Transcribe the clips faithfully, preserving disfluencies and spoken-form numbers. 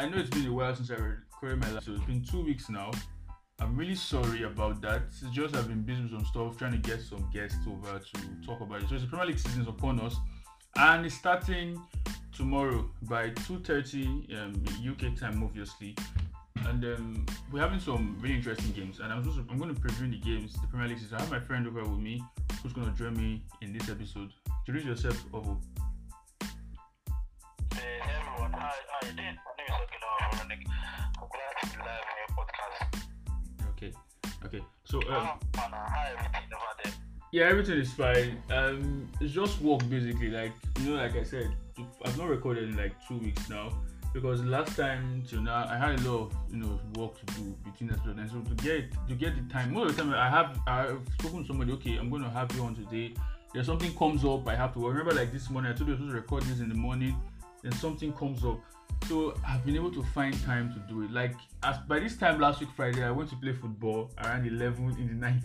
I know it's been a while since I recorded my last, so it's been two weeks now. I'm really sorry about that. It's just I've been busy with some stuff, trying to get some guests over to talk about it. So the Premier League season is upon us, and it's starting tomorrow by two thirty um, U K time, obviously. And um, we're having some really interesting games, and I'm just I'm going to preview the games, the Premier League season. I have my friend over with me, who's going to join me in this episode. Introduce yourself, Ovo. Hey everyone, hi, how you doing? My name is I'm glad to be live on your podcast. Okay, okay. So um, yeah, everything is fine. Um, it's just work basically. Like you know, like I said, I've not recorded in like two weeks now because last time till now I had a lot of you know work to do between us. And so to get to get the time, most of the time I have I've spoken to somebody. Okay, I'm going to have you on today. There's something comes up I have to work. Remember, like this morning I told you I was supposed to record this in the morning. Then something comes up. So I've been able to find time to do it. Like as by this time last week Friday, I went to play football around eleven in the night.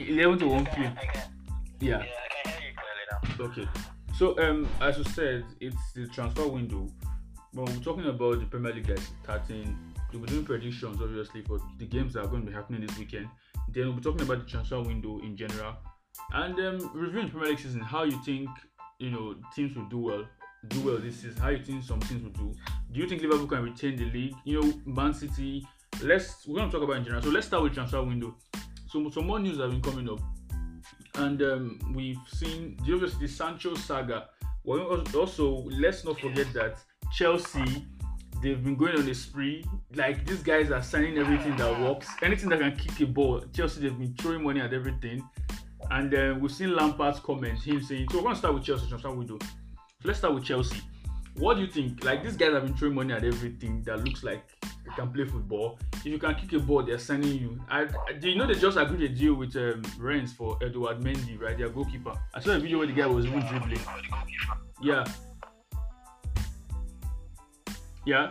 eleven to one p m. Yeah. Yeah, I can hear you clearly now. Okay. So um, as you said, it's the transfer window. But we're talking about the Premier League that's starting. We'll be doing predictions obviously for the games that are going to be happening this weekend. Then we'll be talking about the transfer window in general. And um, reviewing Premier League season, how you think you know teams will do well, do well this season. How you think some teams will do? Do you think Liverpool can retain the league? You know, Man City. Let's we're going to talk about in general. So let's start with transfer window. So some more news have been coming up, and um, we've seen the obviously the Sancho saga. Well, also let's not forget that Chelsea, they've been going on a spree. Like these guys are signing everything that works, anything that can kick a ball. Chelsea, they've been throwing money at everything. And uh, we've seen Lampard's comments, him saying, so we're going to start with Chelsea, transfer window. So let's start with Chelsea. What do you think? Like, these guys have been throwing money at everything that looks like they can play football. If you can kick a ball, they're signing you. I, I, do you know they just agreed a deal with um, Rennes for Edouard Mendy, right? Their goalkeeper. I saw a video where the guy was even dribbling. Yeah. Yeah? Yeah,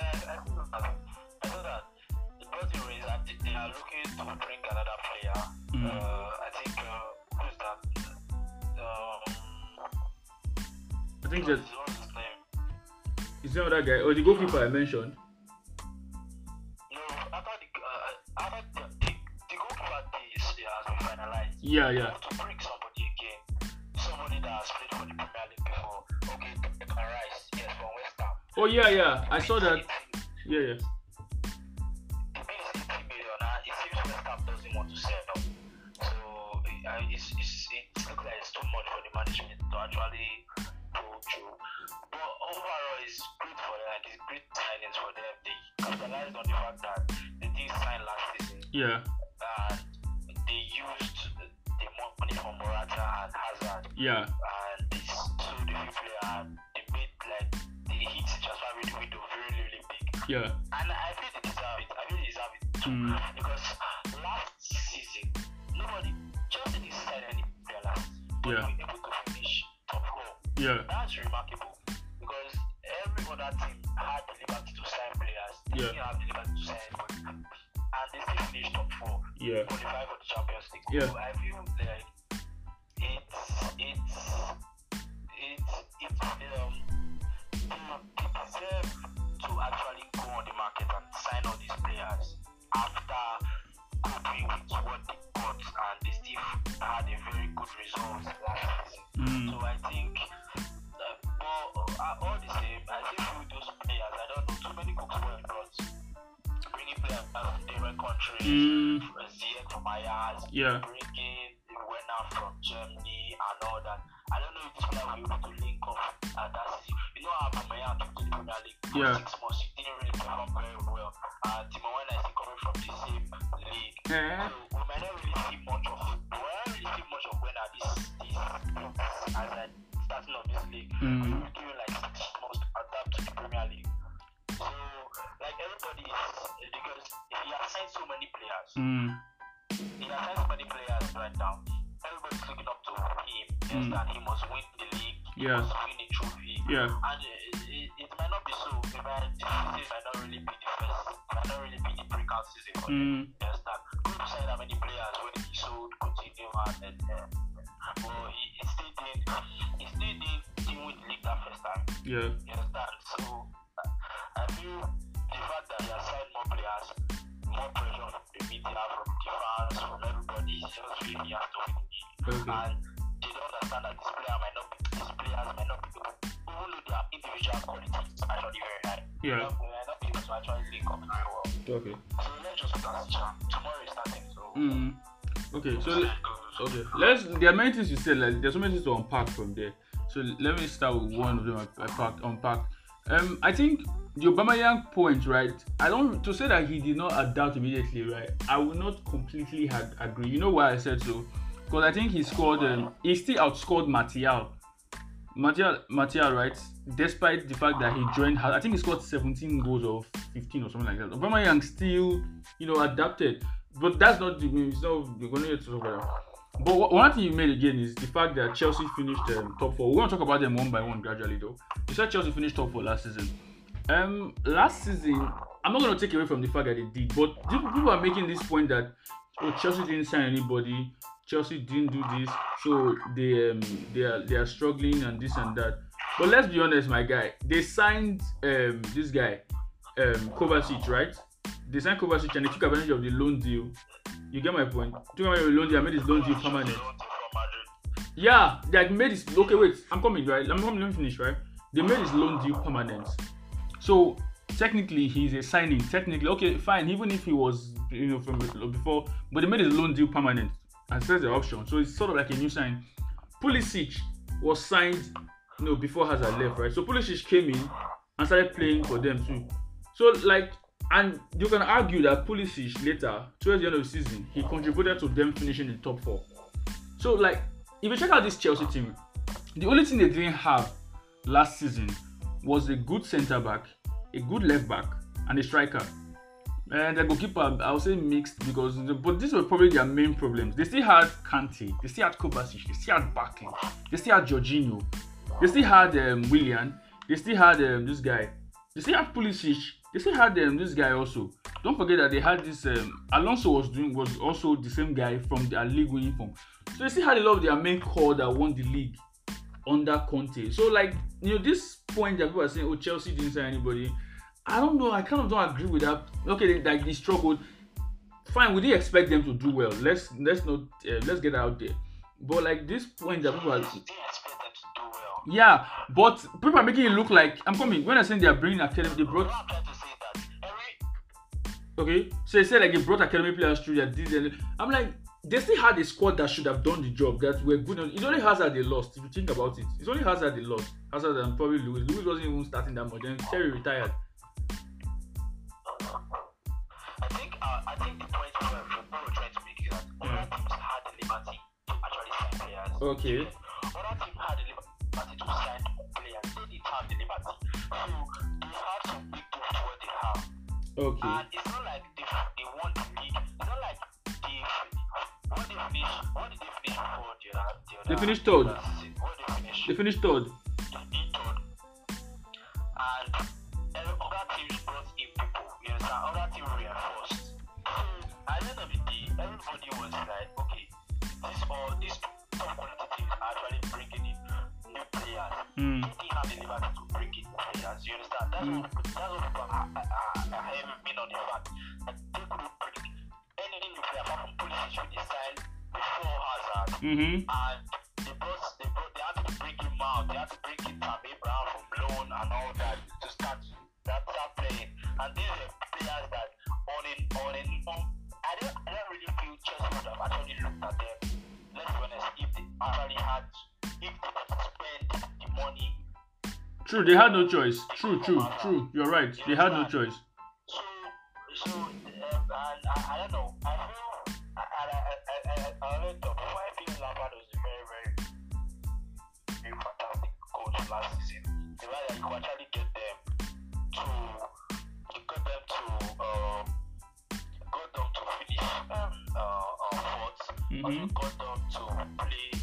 I saw that. I saw that. The problem is that they are looking to bring another player. Mm. Uh, I think, uh, who's that? Um, I think that's. What's his name? Is that that guy? Or oh, the goalkeeper I mentioned? No, I thought the, uh, I thought the, the, the goalkeeper this year has been finalized. Yeah, yeah. They want to bring somebody again. Somebody that has played for the Premier League before. Okay, Declan Rice, yes, from West Ham. Oh, yeah, yeah. I saw that. Yeah, yeah. It's, it's, it looks like it's too much for the management to actually go through. But overall, it's great for them. Like, it's great signings for them. They capitalized on the fact that they didn't sign last season. Yeah. And they used the money from Morata and Hazard. Yeah. And they sold the player and they made like the hit transfer with the window very, really big. Yeah. And I think they deserve it. I really deserve it too. Mm. Because last season, nobody. Yeah. Able to finish top goal. Yeah. That's remarkable because every other team had the liberty to sign players. They yeah. didn't have the liberty to sign anybody, and they still finished top four. Yeah. Qualify for the Champions League. Yeah. So I feel like it's it's it's it's um they deserve to actually go on the market and sign all these players after coping with what they got, and they still had a very good result last season. Mm. So I think uh, all, uh, all the same, I think with those players, I don't know, too many cooks were brought, bringing players from different countries, mm. Ziyech from Ajax, yeah. bringing the winner from Germany and all that. I don't know if this player will be able to link up at that season. You know how Aubameyang took to the Premier League for yeah. six months, he didn't really perform very well. And Timo Werner is coming from the same league. Yeah. So we might not really see much of league. Mm. We were given like six months to adapt to the Premier League. So, like everybody is, because he has signed so many players. Mm. He has signed so many players right now. Everybody's looking up to him. Yes, mm. that he must win the league. Yeah. He must win the trophy. Yeah. And it, it, it might not be so. It might, this season might not really be the first. It might not really be the breakout season for mm. them. Yes, that. Good to sign that many players when he sold, continue, and then. Uh, but he, he still did he still did deal with the league that first time. Yeah. You understand? So I feel the fact that he has signed more players, more pressure from the media, from the fans, from everybody, it's just really has to win. Okay. And they don't understand that this player might not be these players might not be able, even though their individual quality is actually very high. Yeah. They might not be able to actually link up very well. Okay. So let's just put that tomorrow is starting, so mm-hmm. Okay, so let's okay. Let's there are many things you said, like there's so many things to unpack from there. So let me start with one of them I, I packed unpacked. Um I think the Aubameyang point, right? I don't to say that he did not adapt immediately, right? I would not completely had, agree. You know why I said so? Because I think he scored um, he still outscored Martial. Martial Martial, right? Despite the fact that he joined, I think he scored seventeen goals or fifteen or something like that. Aubameyang still, you know, adapted. But that's not the it's not we're gonna talk about that. But one thing you made again is the fact that Chelsea finished um, top four. We're gonna talk about them one by one gradually though. You said Chelsea finished top four last season. Um last season, I'm not gonna take away from the fact that they did, but people are making this point that oh, Chelsea didn't sign anybody, Chelsea didn't do this, so they um, they are they are struggling and this and that. But let's be honest, my guy, they signed um this guy, um Kovacic, right? They signed Kovacic and they took advantage of the loan deal. You get my point? Took advantage of the loan deal and made his loan deal permanent. Yeah, they had made his... Okay, wait. I'm coming, right? I'm coming. Let me finish, right? They made his loan deal permanent. So, technically, he's a signing. Technically, okay, fine. Even if he was, you know, from before... But they made his loan deal permanent. And says the option. So, it's sort of like a new sign. Pulisic was signed, you know, before Hazard left, right? So, Pulisic came in and started playing for them too. So, like... And you can argue that Pulisic later, towards the end of the season, he contributed to them finishing in the top four. So, like, if you check out this Chelsea team, the only thing they didn't have last season was a good centre-back, a good left-back, and a striker. And the goalkeeper, I would say mixed, because the, but these were probably their main problems. They still had Kante, they still had Kovacic, they still had Bakke, they still had Jorginho, they still had um, Willian, they still had um, this guy, they still had Pulisic. They still had um, this guy also. Don't forget that they had this um, Alonso was doing was also the same guy from their league winning form. So they still had a lot of their main core that won the league under Conte. So like you know this point that people are saying, oh Chelsea didn't sign anybody. I don't know. I kind of don't agree with that. Okay, they, like they struggled. Fine, we didn't expect them to do well. Let's let's not uh, let's get out there. But like this point that people are. Yeah, but people are making it look like I'm coming. When I say they are bringing academy, they brought. Okay, so they said like they brought academy players through that did. And I'm like, they still had a squad that should have done the job. That were good. It's only Hazard they lost. If you think about it, it's only Hazard they lost. Hazard and probably Luis. Luis wasn't even starting that much. Then Terry retired. I think uh, I think the point we were trying to make is that other teams had the liberty to actually sign players. Okay. Other teams had the liberty. Liberty to sign players, they didn't have the liberty, so they had to make do with what they have. Okay. And it's not like they they won the league. It's not like they what they finish. What did they finish before the other? They finished third. What they finished? They finished third. They did third. And other teams brought in people. Yes, and other teams reinforced. So at the end of the day, everybody was like, okay, this all these top quality teams are actually bringing in. Mm. They didn't have the liberty to bring in players, you understand? That's mm. what people are having been on the fact that they couldn't bring any new player apart from Pulisic with the sign before Hazard. Mm-hmm. And they brought, they brought, they had to bring him out, they had to bring in Tammy Brown from loan and all that to start that start playing. And these are players that on in, on in, on, I don't, I don't really feel Chelsea would have actually looked at them. Let's be honest, if they actually had, if they had spent the money. True, they had no choice. True, true, true. You're right. They had no choice. So, so, um, and I, I don't know. I feel, I, I, I, I, I learned that why Phil Lampard was a very, very, very fantastic coach last season. The fact that you actually get them to, you got them to, um, got them to finish um, uh, fourth, mm-hmm. and you got them to play.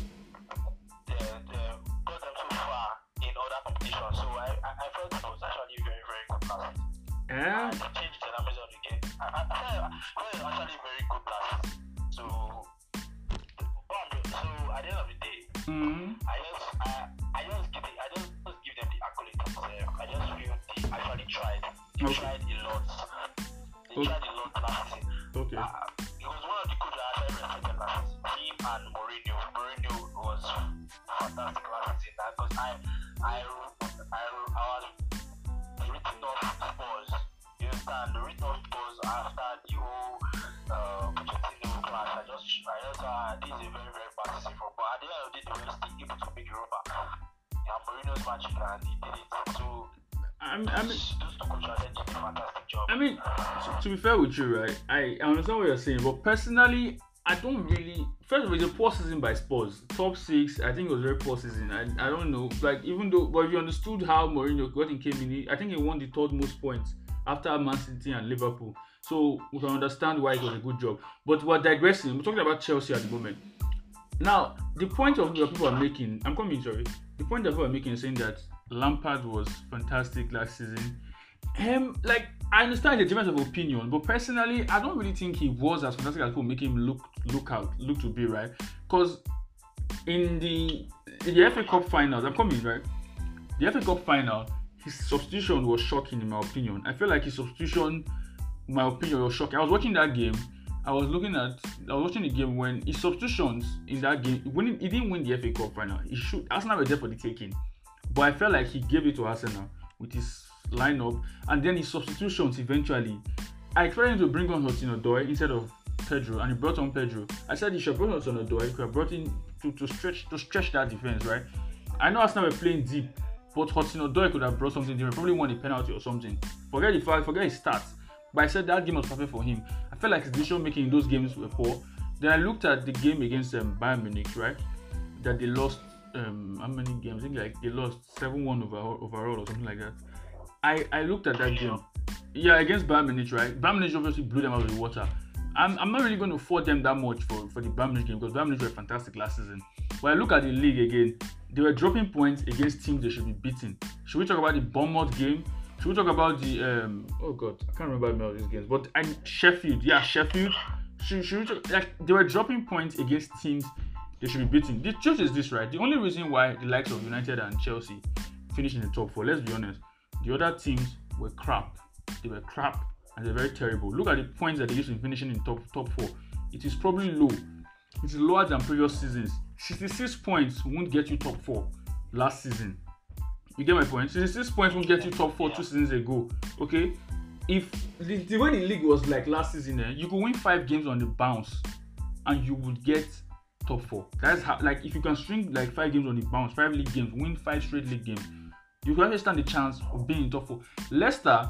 Yeah. I changed the numbers of the game. I, I, I, I was actually very good last. So, so at the end of the day, Mm. I just I, I just give the, I just give them the accolades themselves. I just feel they actually tried. They okay. tried a lot. They okay. tried a lot last season. Okay. Uh, it was one of the coaches I actually respected last season. Him and Mourinho. Mourinho was fantastic last season because I I I I was written off Spurs. You understand? Written off Spurs after the whole uh, Pochettino class. I just I just uh, this is a very very bad season for. But at the end of the day, they were still able to make Europa. Yeah, Mourinho's magic and he did it. So I mean, I mean, I mean to, to be fair with you, right? I, I understand what you're saying, but personally, I don't really. First of all, it's a poor season by Spurs. Top six, I think it was a very poor season. I, I don't know. Like even though, but if you understood how Mourinho got in, came in, I think he won the third most points after Man City and Liverpool. So we can understand why he got a good job. But we're digressing. We're talking about Chelsea at the moment. Now, the point of the people are making, I'm coming, sorry. The point that people are making is saying that Lampard was fantastic last season. Um, like, I understand the difference of opinion, but personally, I don't really think he was as fantastic as people make him look look out, look to be, right? Because in the in the F A Cup final, I'm coming, right? The F A Cup final, his substitution was shocking in my opinion. I feel like his substitution, in my opinion, was shocking. I was watching that game. I was looking at, I was watching the game when his substitutions in that game, when he, he didn't win the F A Cup final. He should, Arsenal were there for the taking. But I felt like he gave it to Arsenal with his lineup and then his substitutions eventually. I tried to bring on Hudson Odoi instead of Pedro, and he brought on Pedro. I said he should bring Hudson Odoi, he could have brought in to, to stretch to stretch that defense, right? I know Arsenal were playing deep, but Hudson Odoi could have brought something different, probably won a penalty or something. Forget the fact, forget his stats. But I said that game was perfect for him. I felt like his decision making in those games were poor. Then I looked at the game against um, Bayern Munich, right? That they lost um, how many games? I think like they lost seven one overall, overall or something like that. I, I looked at that game. Yeah, against Bayern Munich, right? Bayern Munich obviously blew them out of the water. I'm I'm not really going to fault them that much for, for the Bayern Munich game because Bayern Munich were fantastic last season. When I look at the league again, they were dropping points against teams they should be beating. Should we talk about the Bournemouth game? Should we talk about the um, oh god, I can't remember any of these games, but and Sheffield, yeah, Sheffield. Should, should we talk, like they were dropping points against teams they should be beating. The truth is this, right? The only reason why the likes of United and Chelsea finished in the top four, let's be honest, the other teams were crap. They were crap and they're very terrible. Look at the points that they used in finishing in top top four. It is probably low. It is lower than previous seasons. sixty-six points won't get you top four last season. You get my point? sixty-six points won't get you top four two seasons ago. Okay? If the, the way the league was like last season, eh, you could win five games on the bounce and you would get top four. That's how, like, if you can string like five games on the bounce, five league games, win five straight league games, you could actually stand the chance of being in top four. Leicester,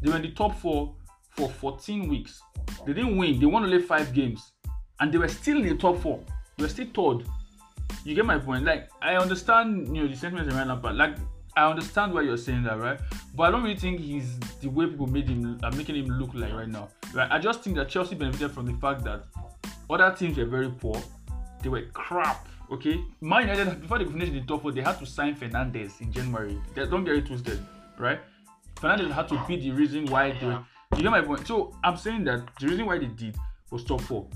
they were in the top four for fourteen weeks. They didn't win. They won only five games. And they were still in the top four. They were still third. You get my point? Like, I understand, you know, the sentiments around Lampard. Like, I understand why you're saying that, right? But I don't really think he's the way people made him are making him look like right now. Right? I just think that Chelsea benefited from the fact that other teams were very poor. They were crap. Okay? Man United, before they finished the top four, they had to sign Fernandes in January. They, don't get it twisted, right? Fernandes had to be the reason why they were, you get my point? So I'm saying that the reason why they did was top four.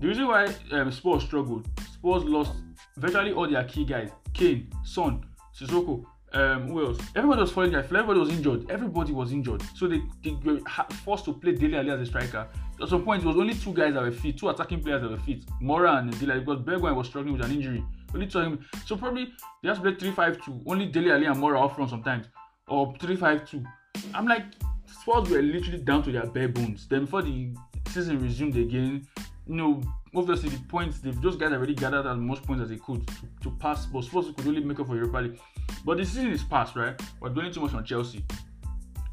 The reason why um, Spurs struggled, Spurs lost virtually all their key guys. Kane, Son, Sissoko. Um, who else? Everybody was falling. Everybody was injured. Everybody was injured. So they, they were forced to play Dele Alli as a striker. At some point, it was only two guys that were fit, two attacking players that were fit, Mora and Dele Alli, because Bergwijn was struggling with an injury. Only two of them. So probably they have to play three five two. Only Dele Alli and Mora up front sometimes, or three five two. I'm like, Spurs were literally down to their bare bones. Then before the season resumed again, you know, obviously the points, they, those guys already gathered as much points as they could to, to pass, but Spurs could only make up for Europa League. But the season is past, right? We're dwelling too much on Chelsea.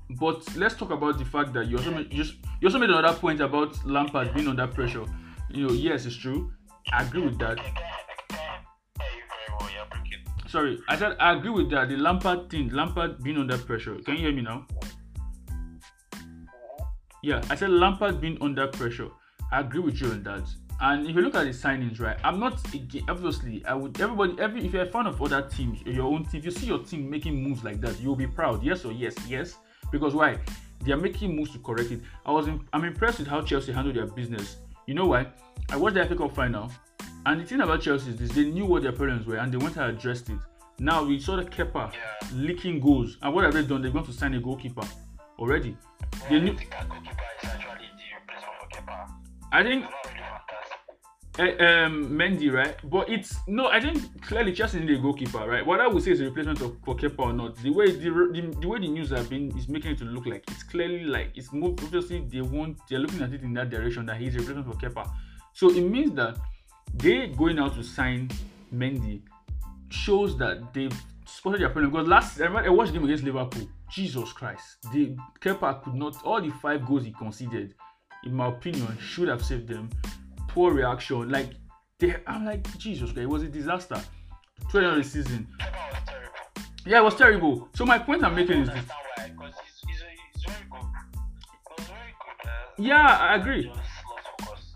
But let's talk about the fact that you also made, you just, you also made another point about Lampard being under pressure. You know, yes, it's true. I agree with that. Sorry, I said I agree with that. The Lampard thing, Lampard being under pressure. Can you hear me now? Yeah, I said Lampard being under pressure. I agree with you on that. And if you look at the signings, right, I'm not obviously. I would everybody every if you're a fan of other teams, your own team, if you see your team making moves like that, you'll be proud. Yes or yes, yes. Because why? They are making moves to correct it. I was in, I'm impressed with how Chelsea handled their business. You know why? I watched the F A Cup final. And the thing about Chelsea is this, they knew what their problems were and they went and addressed it. Now we saw the Kepa yeah. leaking goals. And what have they done? They've gone to sign a goalkeeper already. Yeah, they knew. I think that goalkeeper is actually the replacement for Kepa. I think uh, um, Mendy, right? But it's no. I think clearly Chelsea need a goalkeeper, right? What I would say is a replacement of, for Kepa or not. The way the, the the way the news have been is making it to look like it's clearly like it's more obviously they want they're looking at it in that direction that he's a replacement for Kepa. So it means that they going out to sign Mendy shows that they've spotted their problem. Because last I remember I watched the game against Liverpool. Jesus Christ, the Kepa could not all the five goals he conceded, in my opinion, should have saved them. Poor reaction, like they, I'm like Jesus Christ, it was a disaster. Toward the season, Kepa was terrible. Yeah, it was terrible. So my point I'm making is this. Why, because he's, he's, he's very good. He's very good. Uh, yeah, I agree.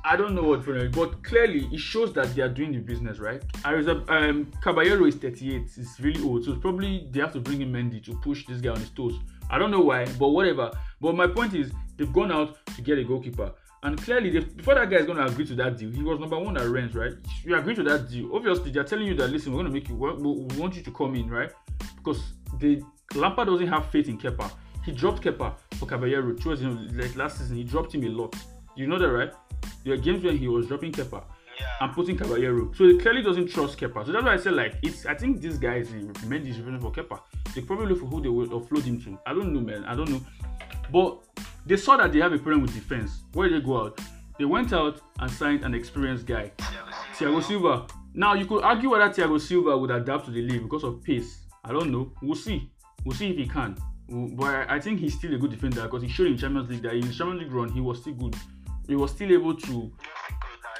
I don't know what, but clearly it shows that they are doing the business, right? Um, Caballero is thirty-eight, it's really old, so probably they have to bring in Mendy to push this guy on his toes. I don't know why, but whatever. But my point is, they've gone out to get a goalkeeper. And clearly, before that guy is going to agree to that deal, he was number one at Rennes, right? You agree to that deal. Obviously, they're telling you that, listen, we're going to make you, we want you to come in, right? Because they, Lampard doesn't have faith in Kepa. He dropped Kepa for Caballero towards, you know, like last season, he dropped him a lot. You know that, right? There were games when he was dropping Kepa yeah. and putting Caballero. So he clearly doesn't trust Kepa. So that's why I said, like, it's. I think this guy is recommended his revenue for Kepa. They probably look for who they will offload him to. I don't know, man. I don't know. But they saw that they have a problem with defense. Where did they go out? They went out and signed an experienced guy, Thiago Silva. Now, you could argue whether Thiago Silva would adapt to the league because of pace. I don't know. We'll see. We'll see if he can. But I think he's still a good defender because he showed in Champions League that in the Champions League run, he was still good. He was still able to,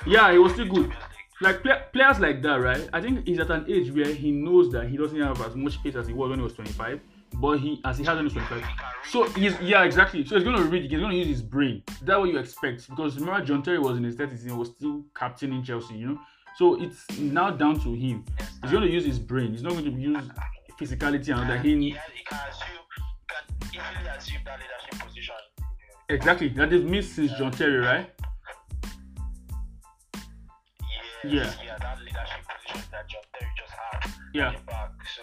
yeah, he was still good. Like play, players like that, right? I think he's at an age where he knows that he doesn't have as much pace as he was when he was twenty-five, but he, as he has when he was twenty-five, so he's, yeah, exactly. So he's going to read, he's going to use his brain. That's what you expect because remember John Terry was in his thirties and was still captaining Chelsea, you know. So it's now down to him. He's going to use his brain. He's not going to use physicality and that he. He can assume, can easily assume that leadership position. Exactly, that is missed since John Terry, right? Yes, yeah, yeah, that leadership position that John Terry just had. Yeah. Back, so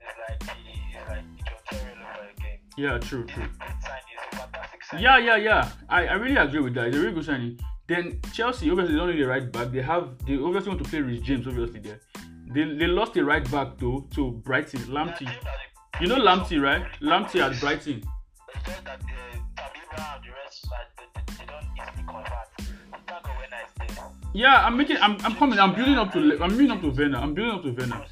it's like, it's like John Terry over again. Yeah, true, this true. Is fantastic signing. Yeah, yeah, yeah. I, I really agree with that. It's a really good signing. Then Chelsea obviously don't need a right back. They have they obviously want to play Rich James, obviously there. They they lost a right back though to Brighton, Lamptey. You know Lamptey, right? Lamptey at Brighton. It's just that the Tabitha and the rest, like, they, they don't easily convert. The Tango Werner is there. Yeah, I'm making, I'm, I'm coming, I'm building up to, I'm building up to Werner, I'm building up to Werner.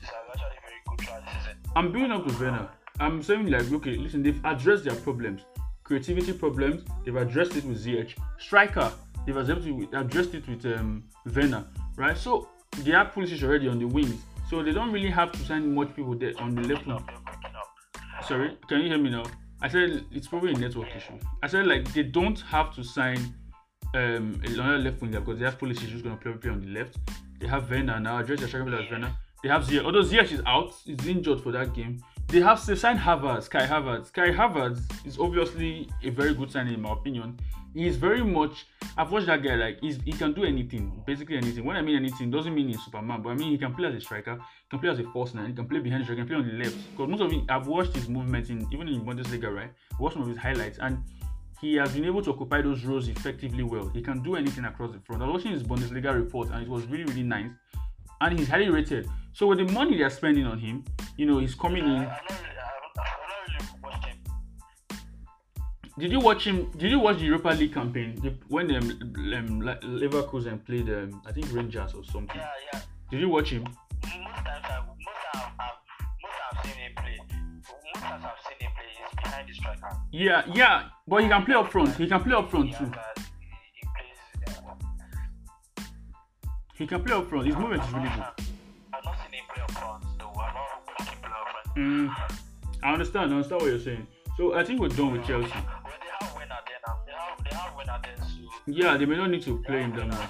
I'm building up to Werner. I'm saying like, okay, listen, they've addressed their problems, creativity problems. They've addressed it with Z H, striker. They've addressed it with um, Werner, right? So they have Pulisic already on the wings, so they don't really have to sign much people there on the left now. Sorry, can you hear me now? I said it's probably a network issue. I said like they don't have to sign um, another left winger because they have Pulisic who's going to play, play on the left. They have Werner now. Address their striker as Werner. They have Ziyech. Although Ziyech is out, he's injured for that game. They have they signed Havertz, Kai Havertz. Kai Havertz is obviously a very good signing in my opinion. He is very much. I've watched that guy like he's, he can do anything, basically anything. When I mean anything, doesn't mean he's Superman, but I mean he can play as a striker, he can play as a false nine, he can play behind the striker, he can play on the left. Because most of it, I've watched his movement in even in Bundesliga, right? I've watched some of his highlights, and he has been able to occupy those roles effectively well. He can do anything across the front. I was watching his Bundesliga report, and it was really really nice. And he's highly rated. So with the money they are spending on him, you know, he's coming in. Did you watch him? Did you watch the Europa League campaign when um, um, Leverkusen played, um, I think Rangers or something? Yeah, yeah. Did you watch him? Most times I've, most I've, I've, most I've seen him play. Most times I've seen him play. He's behind the striker. Yeah, yeah, but he can play up front. He can play up front too. He can play up front. His movement is really good. I've not seen him play up front though. I've not watched him play up front. I understand. I understand what you're saying. So I think we're done with Chelsea. Yeah, they may not need to play in them now.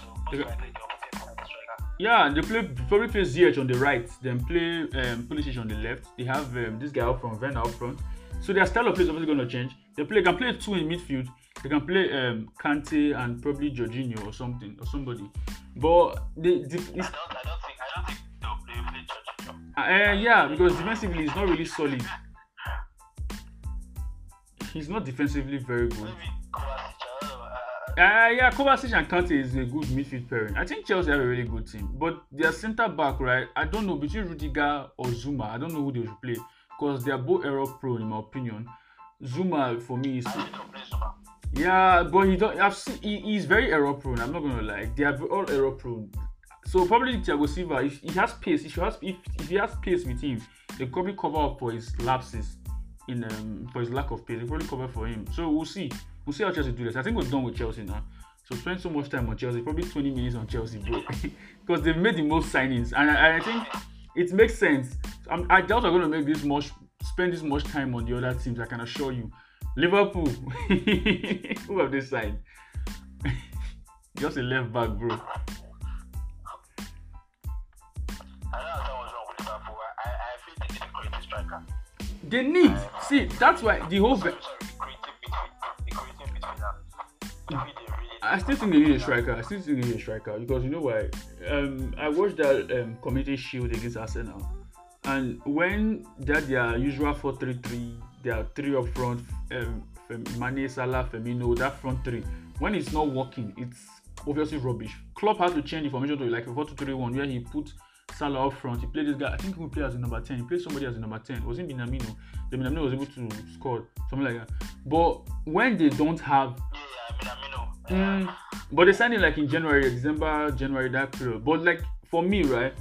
Yeah, they play probably play Z H on the right, then play um, Pulisic on the left. They have um, this guy out from Werner out front, so their style of play is obviously going to change. They play can play two in midfield. They can play um, Kante and probably Jorginho or something or somebody. But they, they I, don't, I don't think I don't think they'll play, play Jorginho. Uh, uh, yeah, because defensively he's not really solid. He's not defensively very good. Uh, yeah, Kovacic and Kante is a good midfield pairing. I think Chelsea have a really good team, but their centre back, right? I don't know between Rudiger or Zuma. I don't know who they should play because they are both error prone, in my opinion. Zuma for me is. I don't play Zuma. Yeah, but he don't. I've seen he, he's very error prone. I'm not gonna lie. They are all error prone. So probably Thiago Silva, if he has pace, if he has if, if he has pace with him, they probably cover up for his lapses in um for his lack of pace. They probably cover for him. So we'll see. We'll see how Chelsea do this. I think we're done with Chelsea now. So spend so much time on Chelsea, probably twenty minutes on Chelsea, bro. Because they've made the most signings. And I, I think it makes sense. I'm, I doubt I'm going to make this much, spend this much time on the other teams, I can assure you. Liverpool. Who have they signed? Just a left back, bro. I don't know what's wrong with Liverpool. I, I feel they need a creative striker. They need. See, that's why the whole... Sorry, sorry. I still think they need a striker. I still think they need a striker because you know why? Um, I watched that um, Community Shield against Arsenal, and when that their usual four three three, their three up front, um, Mane, Salah, Firmino, that front three, when it's not working, it's obviously rubbish. Klopp had to change the formation to like a four two three one where he put Salah up front. He played this guy. I think he would play as a number ten. He played somebody as a number ten. It wasn't Minamino. The Minamino was able to score something like that. But when they don't have, yeah, Minamino. Mm, but they signed it like in January, December, January, that period. But like for me, right,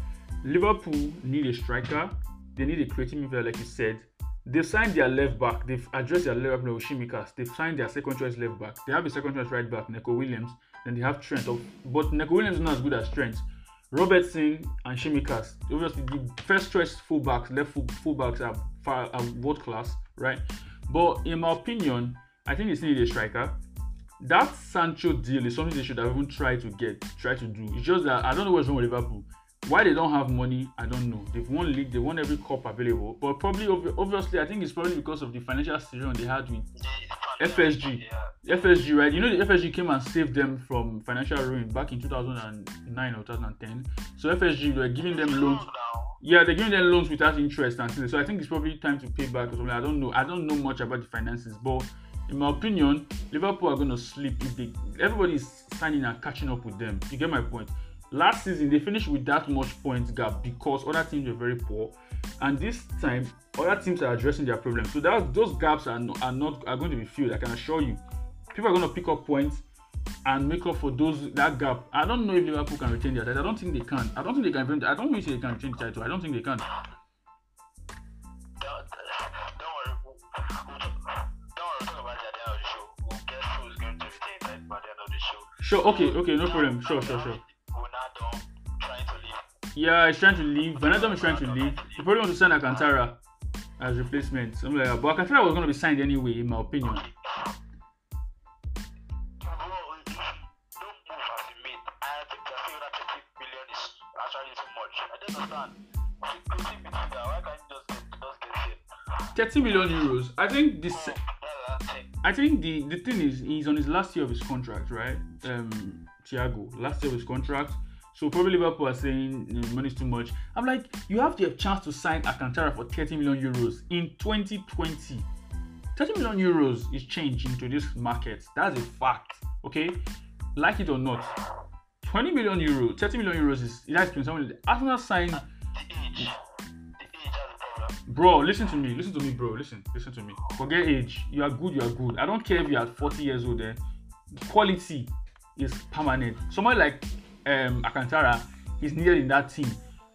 Liverpool need a striker. They need a creative midfielder, like you said. They've signed their left back. They've addressed their left back with Shimikas. They've signed their second choice left back. They have a second choice right back, Neco Williams. Then they have Trent. But Neco Williams is not as good as Trent. Robertson and Shimikas, obviously the first choice fullbacks, left full, fullbacks are, far, are world class, right? But in my opinion, I think it's needed a striker. That Sancho deal is something they should have even tried to get, try to do. It's just that I don't know what's wrong with Liverpool. Why they don't have money, I don't know. They've won league, they won every cup available, but probably obviously I think it's probably because of the financial situation they had with F S G. Yeah. F S G, right? You know, the F S G came and saved them from financial ruin back in two thousand nine or two thousand ten. So F S G were giving them loans. Yeah, they're giving them loans without interest and things. So I think it's probably time to pay back or something. I don't know. I don't know much about the finances, but in my opinion, Liverpool are going to sleep if they. Everybody is signing and catching up with them. You get my point. Last season they finished with that much points gap because other teams were very poor, and this time other teams are addressing their problems. So that those gaps are no, are not are going to be filled. I can assure you, people are going to pick up points and make up for those that gap. I don't know if Liverpool can retain their title. I don't think they can. I don't think they can. I don't wish they can retain the title. I don't think they can. Don't, don't worry. Don't worry about the show. We'll guess who's going to retain the title by the end of the show. Sure. Okay. Okay. No problem. Sure. Sure. Sure. Yeah, he's trying to leave. Vanadam is trying to leave. He probably wants to sign Alcantara as replacement. Something like that. But Alcantara was going to be signed anyway, in my opinion. thirty million euros. I think this. I think the, the thing is, he's on his last year of his contract, right? Um, Thiago, last year of his contract. So probably Liverpool are saying money's too much. I'm like, you have to have chance to sign Alcantara for thirty million euros in twenty twenty. thirty million euros is change into this market. That's a fact. Okay, like it or not, twenty million euros, thirty million euros is that's expensive. Arsenal signed. The age, the age has a problem. Bro, listen to me, listen to me, bro, listen, listen to me. Forget age. You are good, you are good. I don't care if you are forty years old. Eh? Quality is permanent. Somebody like. Um, Alcantara is needed in that team.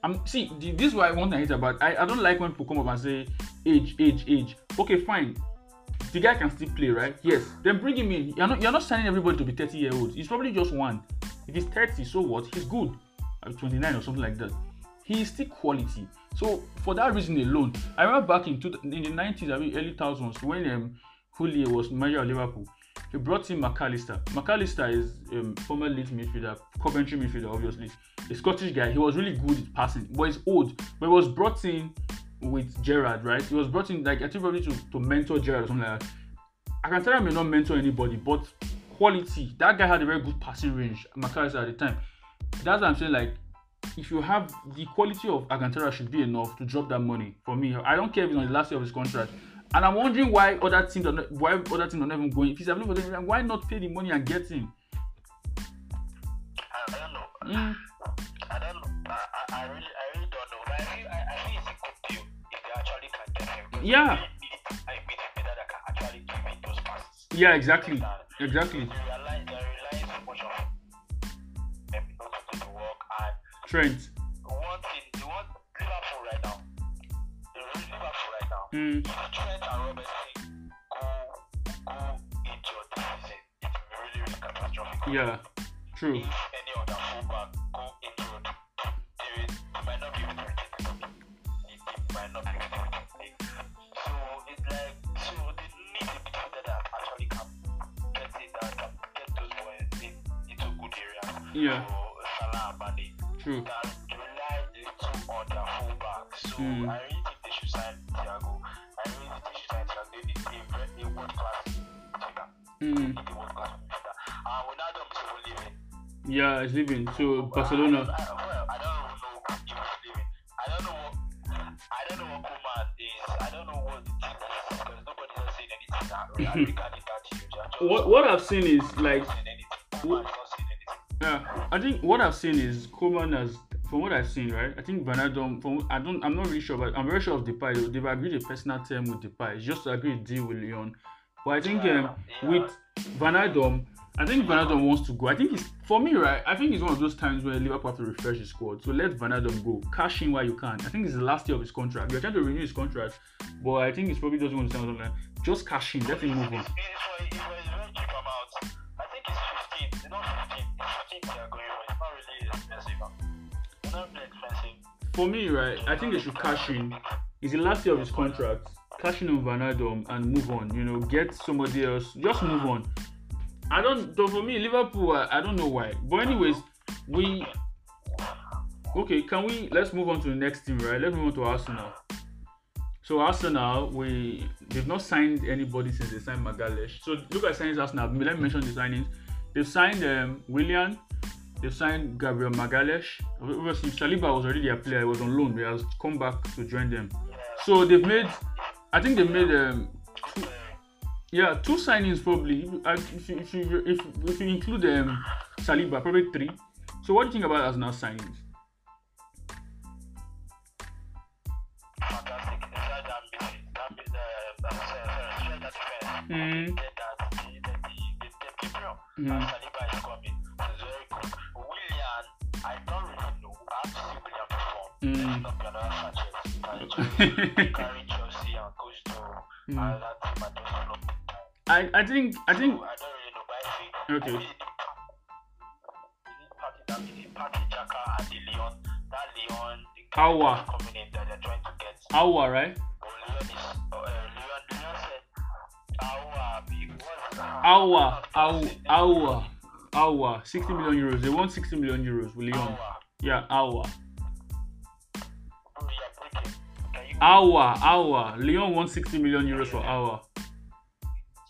Um, see, the, this is what I want to hate about. I, I don't like when people come up and say age, age, age. Okay, fine. The guy can still play, right? Yes. Then bring him in. You're not, you're not signing everybody to be thirty year olds. He's probably just one. If he's thirty, so what? He's good. At twenty-nine or something like that. He is still quality. So for that reason alone, I remember back in, two, in the nineties, I mean early thousands, when um, Julio was manager of Liverpool. He brought in McAllister. McAllister is a um, former Leeds midfielder, Coventry midfielder, obviously. A Scottish guy. He was really good at passing, but he's old. But he was brought in with Gerrard, right? He was brought in, like, I think probably to, to mentor Gerrard or something like that. I can tell I may not mentor anybody, but quality. That guy had a very good passing range, Macaris at the time. That's what I'm saying. Like, if you have the quality of Alcantara, should be enough to drop that money for me. I don't care if it's on the last year of his contract. And I'm wondering why other teams are not, why other teams are not even going. If he's available, then why not pay the money and get him? I don't know. Mm. I don't know. I, I, I really, I really don't know. But I think, I, I think it's a good deal if they actually can get him. Yeah. I mean, the player that can actually give him those passes. Yeah, exactly. Exactly. Trent. One thing, you want Liverpool right now. You want Liverpool right now. Mm. If Trent and Robertson go, go injured this season, it will be really, really catastrophic. Yeah, true. If any other fullback go injured, they, they might not be able to retain the league. They might not be able to retain the league. So, it's like, so they need a midfielder that actually can get it, that can get those boys in, into good areas. Yeah. So, Salah and Mane. True. That rely little on their fullback. So mm. I really think they should sign Thiago. I really think they should sign Thiago. They need a world class figure. They need a world class figure. And Ronaldo is leaving. Yeah, he's leaving. So Barcelona. I, I, well, I don't know if he's leaving. I don't know. I don't know what Coman is. I don't know what the team is, because nobody has seen anything that regarding that huge. What what I've seen is like. Yeah, I think what I've seen is Coleman has, from what I've seen, right? I think Van Adam, from I don't, I'm not really sure, but I'm very sure of Depay. They've agreed a personal term with Depay. It's just agreed a deal with Leon. But I think um, with Van Adam, I think Van Adam wants to go. I think it's for me, right? I think it's one of those times where Liverpool have to refresh his squad. So let Van Adam go, cash in while you can. I think it's the last year of his contract. You're trying to renew his contract, but I think he's probably doesn't want to sign online. Just cash in, let him move on. For me, right, I think they should cash in. It's the last year of his contract. Cash in on Van Adam and move on. You know, get somebody else. Just move on. I don't. Though for me, Liverpool. I don't know why. But anyways, we. Okay, can we? Let's move on to the next team, right? Let's move on to Arsenal. So Arsenal, we they've not signed anybody since they signed Magalhaes. So look at signings Arsenal. Let me mention the signings. They've signed um, Willian. They've signed Gabriel Magalhaes. Obviously, Saliba was already their player. He was on loan. He has come back to join them. So they've made, I think they've made, um, two, yeah, two signings probably. If you, if you, if, if you include um, Saliba, probably three. So what do you think about Arsenal signings? Fantastic. Mm. Mm. mm. I I think I think okay. Awa. Awa, right? Awa, Awa, Awa, Awa. Sixty million euros. They want sixty million euros with Leon. Yeah, Awa. Hour, hour. Leon wants sixty million euros for hour.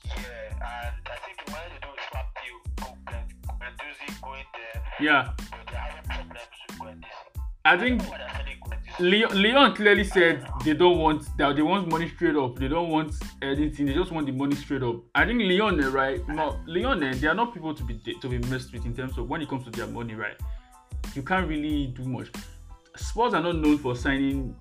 Yeah, and I think the money they do is slap you. Guendouzi going there. Yeah. But they're having problems with Guendouzi. I think Leon, Leon clearly said they don't want that. They want money straight up. They don't want anything. They just want the money straight up. I think Leon, right? Now, Leon, they are not people to be to be messed with in terms of when it comes to their money, right? You can't really do much. Spurs are not known for signing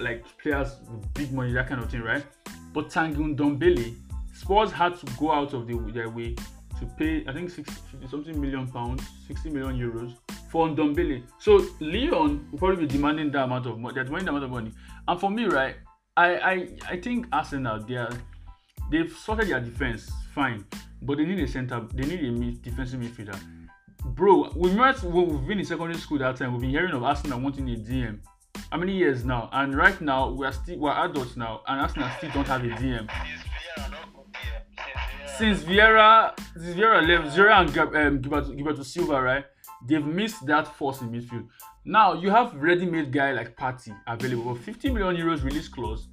like players with big money, that kind of thing, right? But Tanguy Ndombele, Spurs had to go out of the, their way to pay, I think, sixty something million pounds, sixty million euros for Ndombele. So Leon will probably be demanding that amount of money. They're demanding that amount of money. And for me, right, I I, I think Arsenal, they are, they've sorted their defense fine, but they need a center. They need a mid, defensive midfielder. Bro, we might we've been in secondary school that time. We've been hearing of Arsenal wanting a D M. How many years now? And right now we are still we're adults now, and Arsenal still don't have a D M. Since Vieira, since Vieira left, Vieira and um, Gilberto Silva, right? They've missed that force in midfield. Now you have ready-made guy like Partey available for fifty million euros release clause.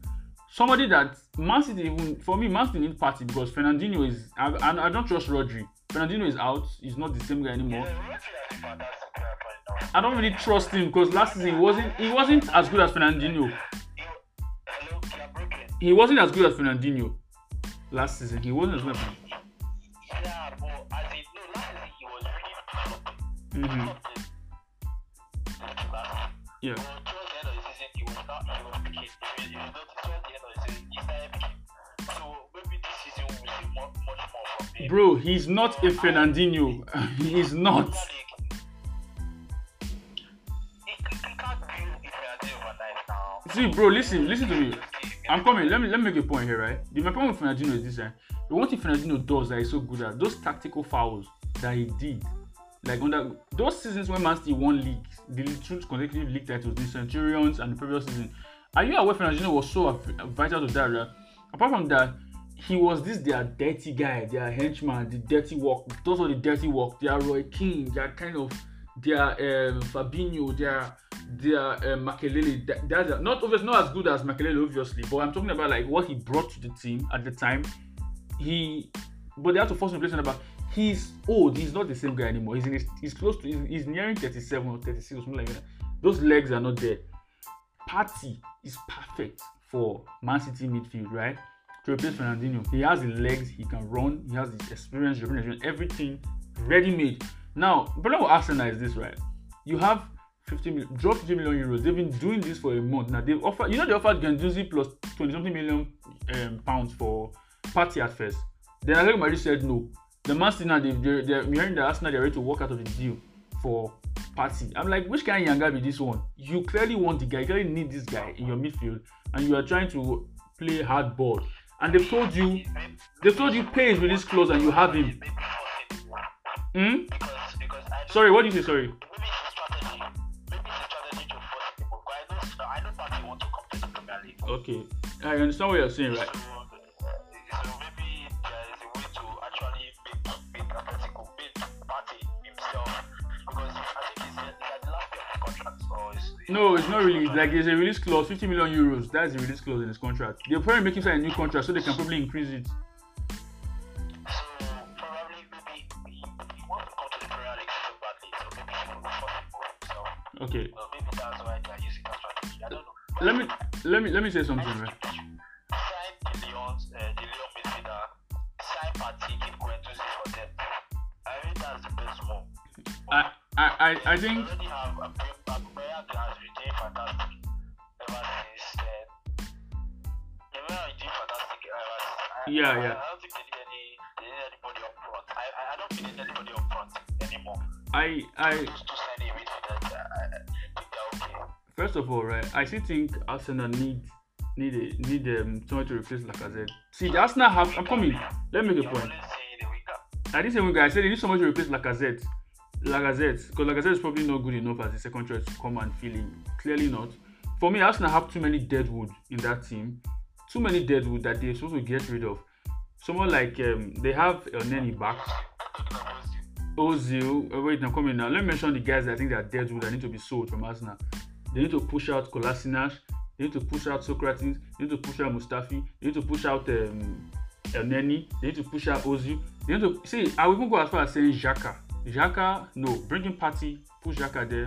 somebody that Man City, even for me, Man City need party because Fernandinho is. I, I, I don't trust Rodri. Fernandinho is out. He's not the same guy anymore. I don't really trust him because last season he wasn't. He wasn't as good as Fernandinho. He wasn't as good as Fernandinho last season. He wasn't as good. Yeah, but as it no, last season he was really mm-hmm. Yeah. Bro, he's not a Fernandinho. He's not. See, bro, listen, listen to me. I'm coming. Let me let me make a point here, right? The, my problem with Fernandinho is this, right? The one thing Fernandinho does that he's so good at, those tactical fouls that he did, like on that, those seasons when Man City won leagues, the two consecutive league titles, the Centurions and the previous season. Are you aware Fernandinho was so vital to that, right? Apart from that, he was this their dirty guy, their henchman, the dirty work. Those are the dirty work. They are Roy Keane. They are kind of, they are um, Fabinho. They are. They are uh, Makelele. That's not obviously not as good as Makelele, obviously, but I'm talking about like what he brought to the team at the time. He, but they had to force him to play about. He's old. He's not the same guy anymore. He's in his, he's close to. He's, he's nearing thirty-seven or thirty-six or something like that. Those legs are not there. Partey is perfect for Man City midfield, right? To replace Fernandinho, he has the legs. He can run. He has the experience. Everything ready-made. Now, but now Arsenal is this, right? You have. fifty million, drop fifty million euros. They've been doing this for a month now. They've offered, you know, they offered Guendouzi plus twenty something million um, pounds for Partey at first. Then Atletico Madrid said no. The Man City now, they're, they're hearing that Arsenal, they're ready to walk out of the deal for Partey. I'm like, which kind of Yanga be this one? You clearly want the guy, you clearly need this guy in your midfield, and you are trying to play hard ball. And they've told you, they've told you, pay is with this close and you have him. Hmm? Sorry, what did you say? Sorry. Okay, I understand what you're saying, right? So, so maybe there is a way to actually make, make Atletico, make Partey himself, because I think it's like the last year of the contract. Or it's, it's no, it's not really. Like, there's a release clause, fifty million euros. That's a release clause in his contract. They'll probably make him sign a new contract so they can probably increase it. So, probably maybe he, he wants to come to the Premier League so badly, so maybe he will force it for himself. Okay. So maybe that's why they are using that strategy. I don't know. Let me let me let me say something, right? Sign the Leons, uh, the Leon midfielder. Sign Partey, keep going to see for them. I think that's the best move. I I I think. Already have a player that has been doing fantastic ever since. The player has been doing fantastic ever since. Yeah, yeah. I don't think they need any they need anybody up front. I I don't think they need anybody up front anymore. I I. To sign a midfielder, I think they're okay. First of all, right, I still think Arsenal need need a, need um, someone to replace Lacazette. See, the Arsenal have. I'm coming. Let me make a point. I didn't say winger. I said they need someone to replace Lacazette. Lacazette, because Lacazette is probably not good enough as a second choice to come and fill in. Clearly not. For me, Arsenal have too many deadwood in that team. Too many deadwood that they're supposed to get rid of. Someone like um, they have Elneny back. Ozil. Oh, wait, I'm coming now. Let me mention the guys that I think that are deadwood that need to be sold from Arsenal. They need to push out Kolasinac. They need to push out Socrates. They need to push out Mustafi. They need to push out um, Elneny. They need to push out Ozil. They need to see. I will even go as far as saying Xhaka. Xhaka, no. Bring in Partey. Push Xhaka there.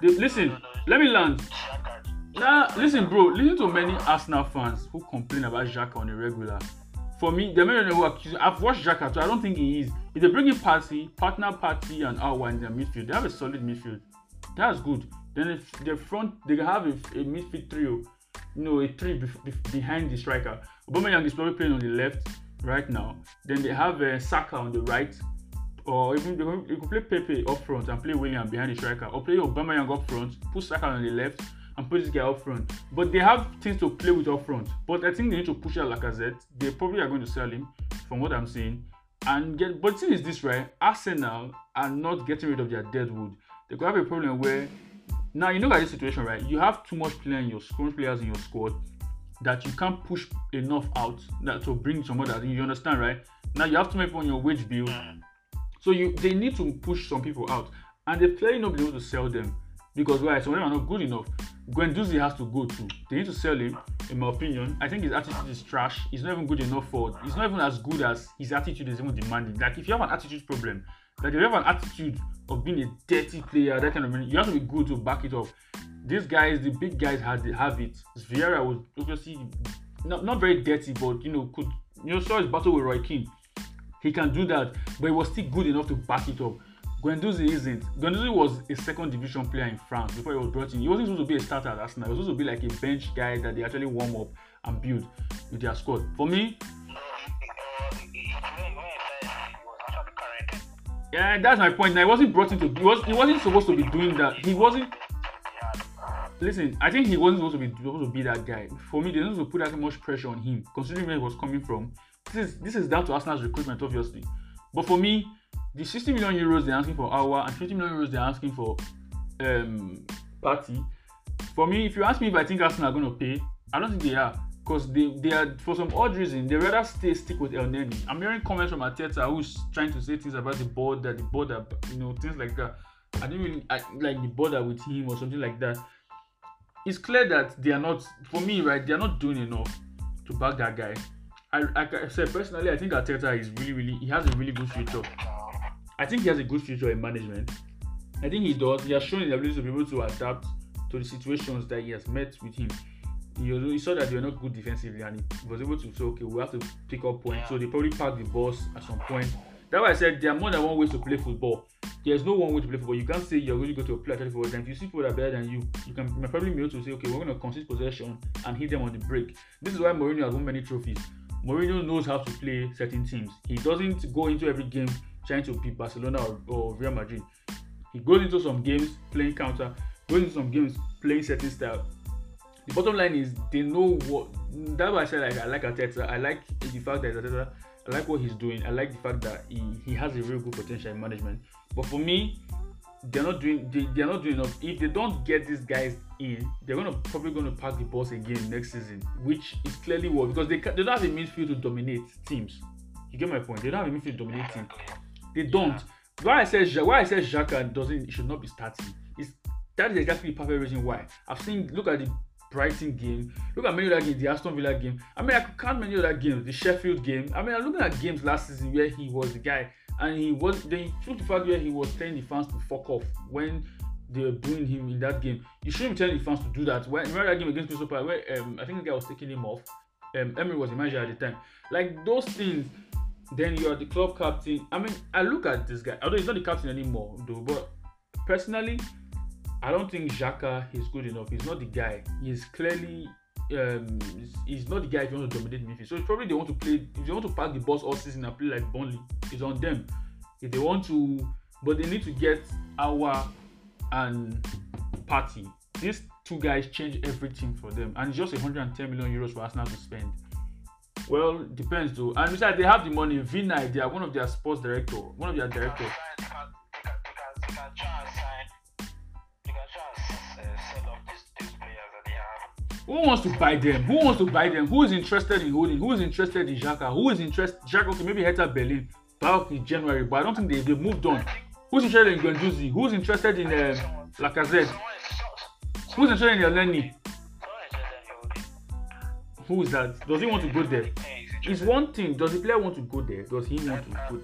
They, listen, no, no, no. Let me land. Nah, listen, bro. Listen to many Arsenal fans who complain about Xhaka on a regular. For me, the many who accuse. I've watched Xhaka, so I don't think he is. If they bring in Partey, partner Partey and Aouar in their midfield, they have a solid midfield. That's good. Then if the front, they have a, a midfield trio, you know, a three bef- bef- behind the striker. Aubameyang is probably playing on the left right now. Then they have uh, Saka on the right, or even you could play Pepe up front and play William behind the striker, or play Aubameyang up front, put Saka on the left and put this guy up front. But they have things to play with up front. But I think they need to push out Lacazette. They probably are going to sell him, from what I'm seeing. And get, but the thing is this, right? Arsenal are not getting rid of their deadwood. They could have a problem where. Now, you know about this situation, right? You have too much player in your squad, players in your squad that you can't push enough out that to bring some others. You understand, right? Now, you have to make people on your wage bill. So, you they need to push some people out. And they're clearly not able to sell them because, why? Some of them are not good enough. Guendouzi has to go too. They need to sell him, in my opinion. I think his attitude is trash. He's not even good enough for. He's not even as good as his attitude is even demanding. Like, if you have an attitude problem, like if you have an attitude of being a dirty player, that kind of thing, you have to be good to back it up. These guys, the big guys, had have it. Vieira was obviously not, not very dirty, but you know, could you know saw his battle with Roy Keane. He can do that, but he was still good enough to back it up. Guendouzi isn't. Guendouzi was a second division player in France before he was brought in. He wasn't supposed to be a starter at Arsenal. He was supposed to be like a bench guy that they actually warm up and build with their squad. For me, yeah, that's my point. Now he wasn't brought into. He, was, he wasn't supposed to be doing that. He wasn't. Listen, I think he wasn't supposed to be supposed to be that guy. For me, they didn't supposed to put that much pressure on him, considering where he was coming from. This is this is down to Arsenal's recruitment, obviously. But for me, the sixty million euros they're asking for Aouar and twenty million euros they're asking for um, Partey. For me, if you ask me if I think Arsenal are going to pay, I don't think they are. Because they, they are, for some odd reason, they rather stay stick with El Neni. I'm hearing comments from Arteta who's trying to say things about the board, that the board, that, you know, things like that. I didn't really I, like the border with him or something like that. It's clear that they are not, for me, right, they are not doing enough to back that guy. I, like I said, personally, I think Arteta is really, really, he has a really good future. I think he has a good future in management. I think he does. He has shown his ability to be able to adapt to the situations that he has met with him. He, he saw that they were not good defensively, and he was able to say, okay, we have to pick up points. So they probably parked the balls at some point. That's why I said there are more than one way to play football. There's no one way to play football. You can't say you're going to go to a player at football. If you see people that are better than you, you can probably be able to say, okay, we're going to concede possession and hit them on the break. This is why Mourinho has won many trophies. Mourinho knows how to play certain teams. He doesn't go into every game trying to beat Barcelona or, or Real Madrid. He goes into some games playing counter, goes into some games playing certain style. The bottom line is they know what. That's why I said like, I like Arteta. I like the fact that Arteta. I like what he's doing. I like the fact that he, he has a real good potential in management. But for me, they're not doing. They, they're not doing enough. If they don't get these guys in, they're gonna probably gonna park the balls again next season, which is clearly what, because they they don't have a midfield to dominate teams. You get my point. They don't have a midfield to dominate teams. They don't. Yeah. Why I said why I said Xhaka doesn't should not be starting. It's that is exactly the perfect reason why. I've seen. Look at the Brighton game. Look at many other games. The Aston Villa game. I mean, I could count many other games. The Sheffield game. I mean, I'm looking at games last season where he was the guy, and he was. They took the fact where he was telling the fans to fuck off when they were booing him in that game. You shouldn't be telling the fans to do that. When remember that game against Crystal Palace, where um, I think the guy was taking him off. Um, Emery was the manager at the time. Like those things. Then you are the club captain. I mean, I look at this guy, although he's not the captain anymore, though. But personally, I don't think Xhaka is good enough. He's not the guy. He's clearly, um, he's not the guy if you want to dominate midfield. So it's probably they want to play. If they want to park the bus all season and play like Burnley, it's on them. If they want to, but they need to get Aouar and Partey. These two guys change everything for them, and it's just one hundred ten million euros for Arsenal to spend. Well, depends though. And besides, they have the money. Vinay, they are one of their sports director, one of their directors. They can, they can, they can, they can try and sign, they can try and sell off these, these players that they have. Who wants to buy them? Who wants to buy them? Who is interested in holding? Who is interested in Xhaka? Who is interested? Xhaka, okay, maybe Hertha Berlin back in January, but I don't think they they moved on. Who's interested in Guendouzi? Who's interested in uh, Lacazette? Who's interested in El Neni? Who is that? Does he want to go there? It's one thing. Does the player want to go there? Does he want to go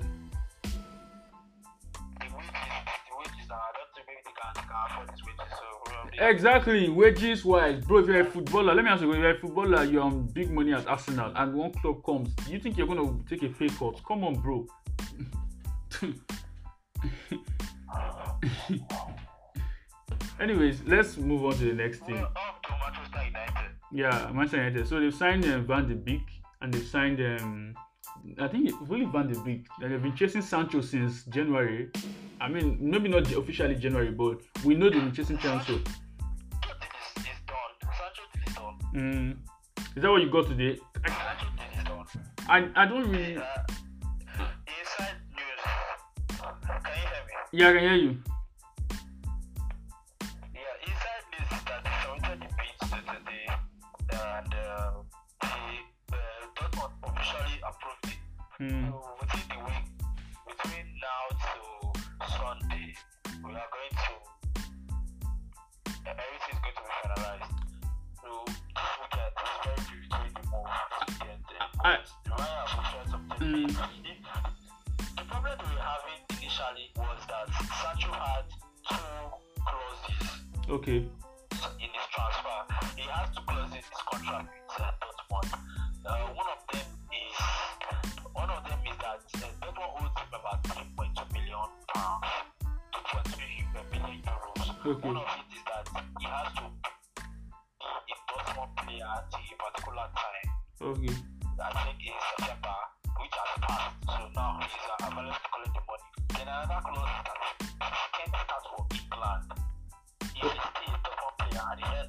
there? Exactly. Wages wise, bro, if you're a footballer, let me ask you, if you're a footballer, you're on big money at Arsenal and one club comes, do you think you're going to take a pay cut? Come on, bro. Anyways, let's move on to the next thing. Yeah, Manchester United. So they've signed um, Van de Beek, and they've signed, um, I think it's really Van de Beek. And they've been chasing Sancho since January. I mean, maybe not officially January, but we know they've been chasing Sancho. Sancho is done. Sancho is done. Mm. Is that what you got today? Sancho is done. I, I don't really... Uh, inside news. Can you hear me? Yeah, I can hear you. Mm. So within the week, between now to Sunday, we are going to, everything is going to be finalized. I, mm, the problem we were having initially was that Sancho had two clauses. Okay. In his transfer, he has two clauses in his contract with uh, Dortmund. Uh, one of them is one of them is that uh, Dortmund owes him about three point two million pounds, two point three million euros. Okay. One of it is that he has to be a Dortmund player at a particular time. Okay. I think it's September, which has passed, so now he's uh, available to collect the money. Then another clause is that he can't start for England. He is still a top player and he has a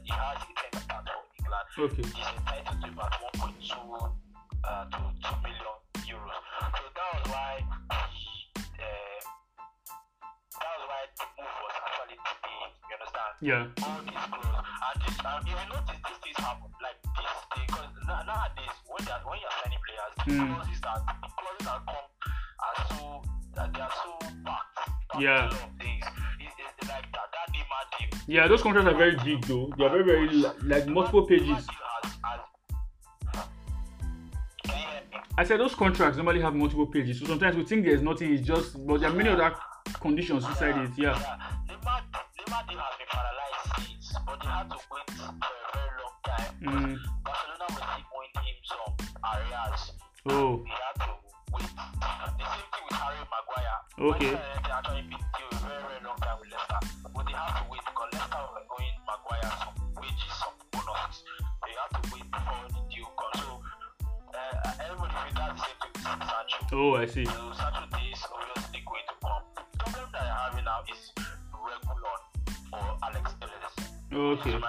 ten start for England. Okay. He's entitled to about one point two million euros. So that was why he, uh, that was why the move was actually delayed. You understand? Yeah. All these clauses, and this, um, if you notice, these things happen like this. Because nowadays, when you are signing players, the mm. clauses that the clauses that come are so that they are so packed. Yeah. Yeah, those contracts are very big though. They are very, very, like multiple pages. I said those contracts normally have multiple pages, so sometimes we think there's nothing, it's just, but there are many other conditions inside it, yeah. Neymar deal has been paralyzed since, but they had to wait for a very long time. Mm. Barcelona was still owing him some areas. Oh. He had to wait. The same thing with Harry Maguire. Okay. They actually been deal a very, very long time with Leicester, but they have to wait. Oh, I see. So Sancho is obviously going to come. The problem that I'm having now is Reguilon for Alex Telles. Okay.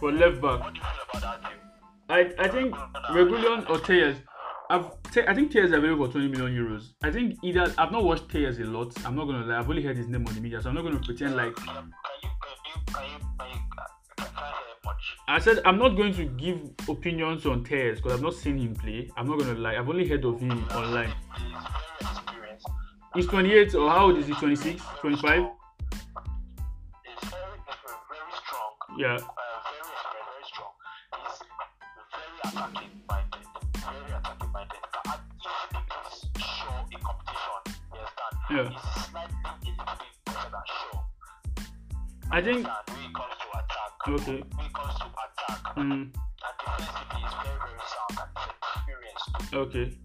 For left back. What do you feel about that deal? I I think Reguilon or Telles. I've te- I think Telles is available for twenty million euros. I think either I've not watched Telles a lot. I'm not gonna lie. I've only heard his name on the media, so I'm not gonna pretend like. Can you can you can you can you much? I said I'm not going to give opinions on Telles because I've not seen him play. I'm not gonna lie. I've only heard of him online. He's twenty-eight, or how old is he? twenty-six? twenty-five? He's very, very strong. Yeah. Uh, very, very strong. He's very attacking minded. Very attacking minded. And if he is sure in competition, you understand? Yeah. He's slightly a little bit better than sure. I think. When it comes to attack. Okay. When it comes to attack. Mm. And defensively, he's very, very sound and experienced. Okay.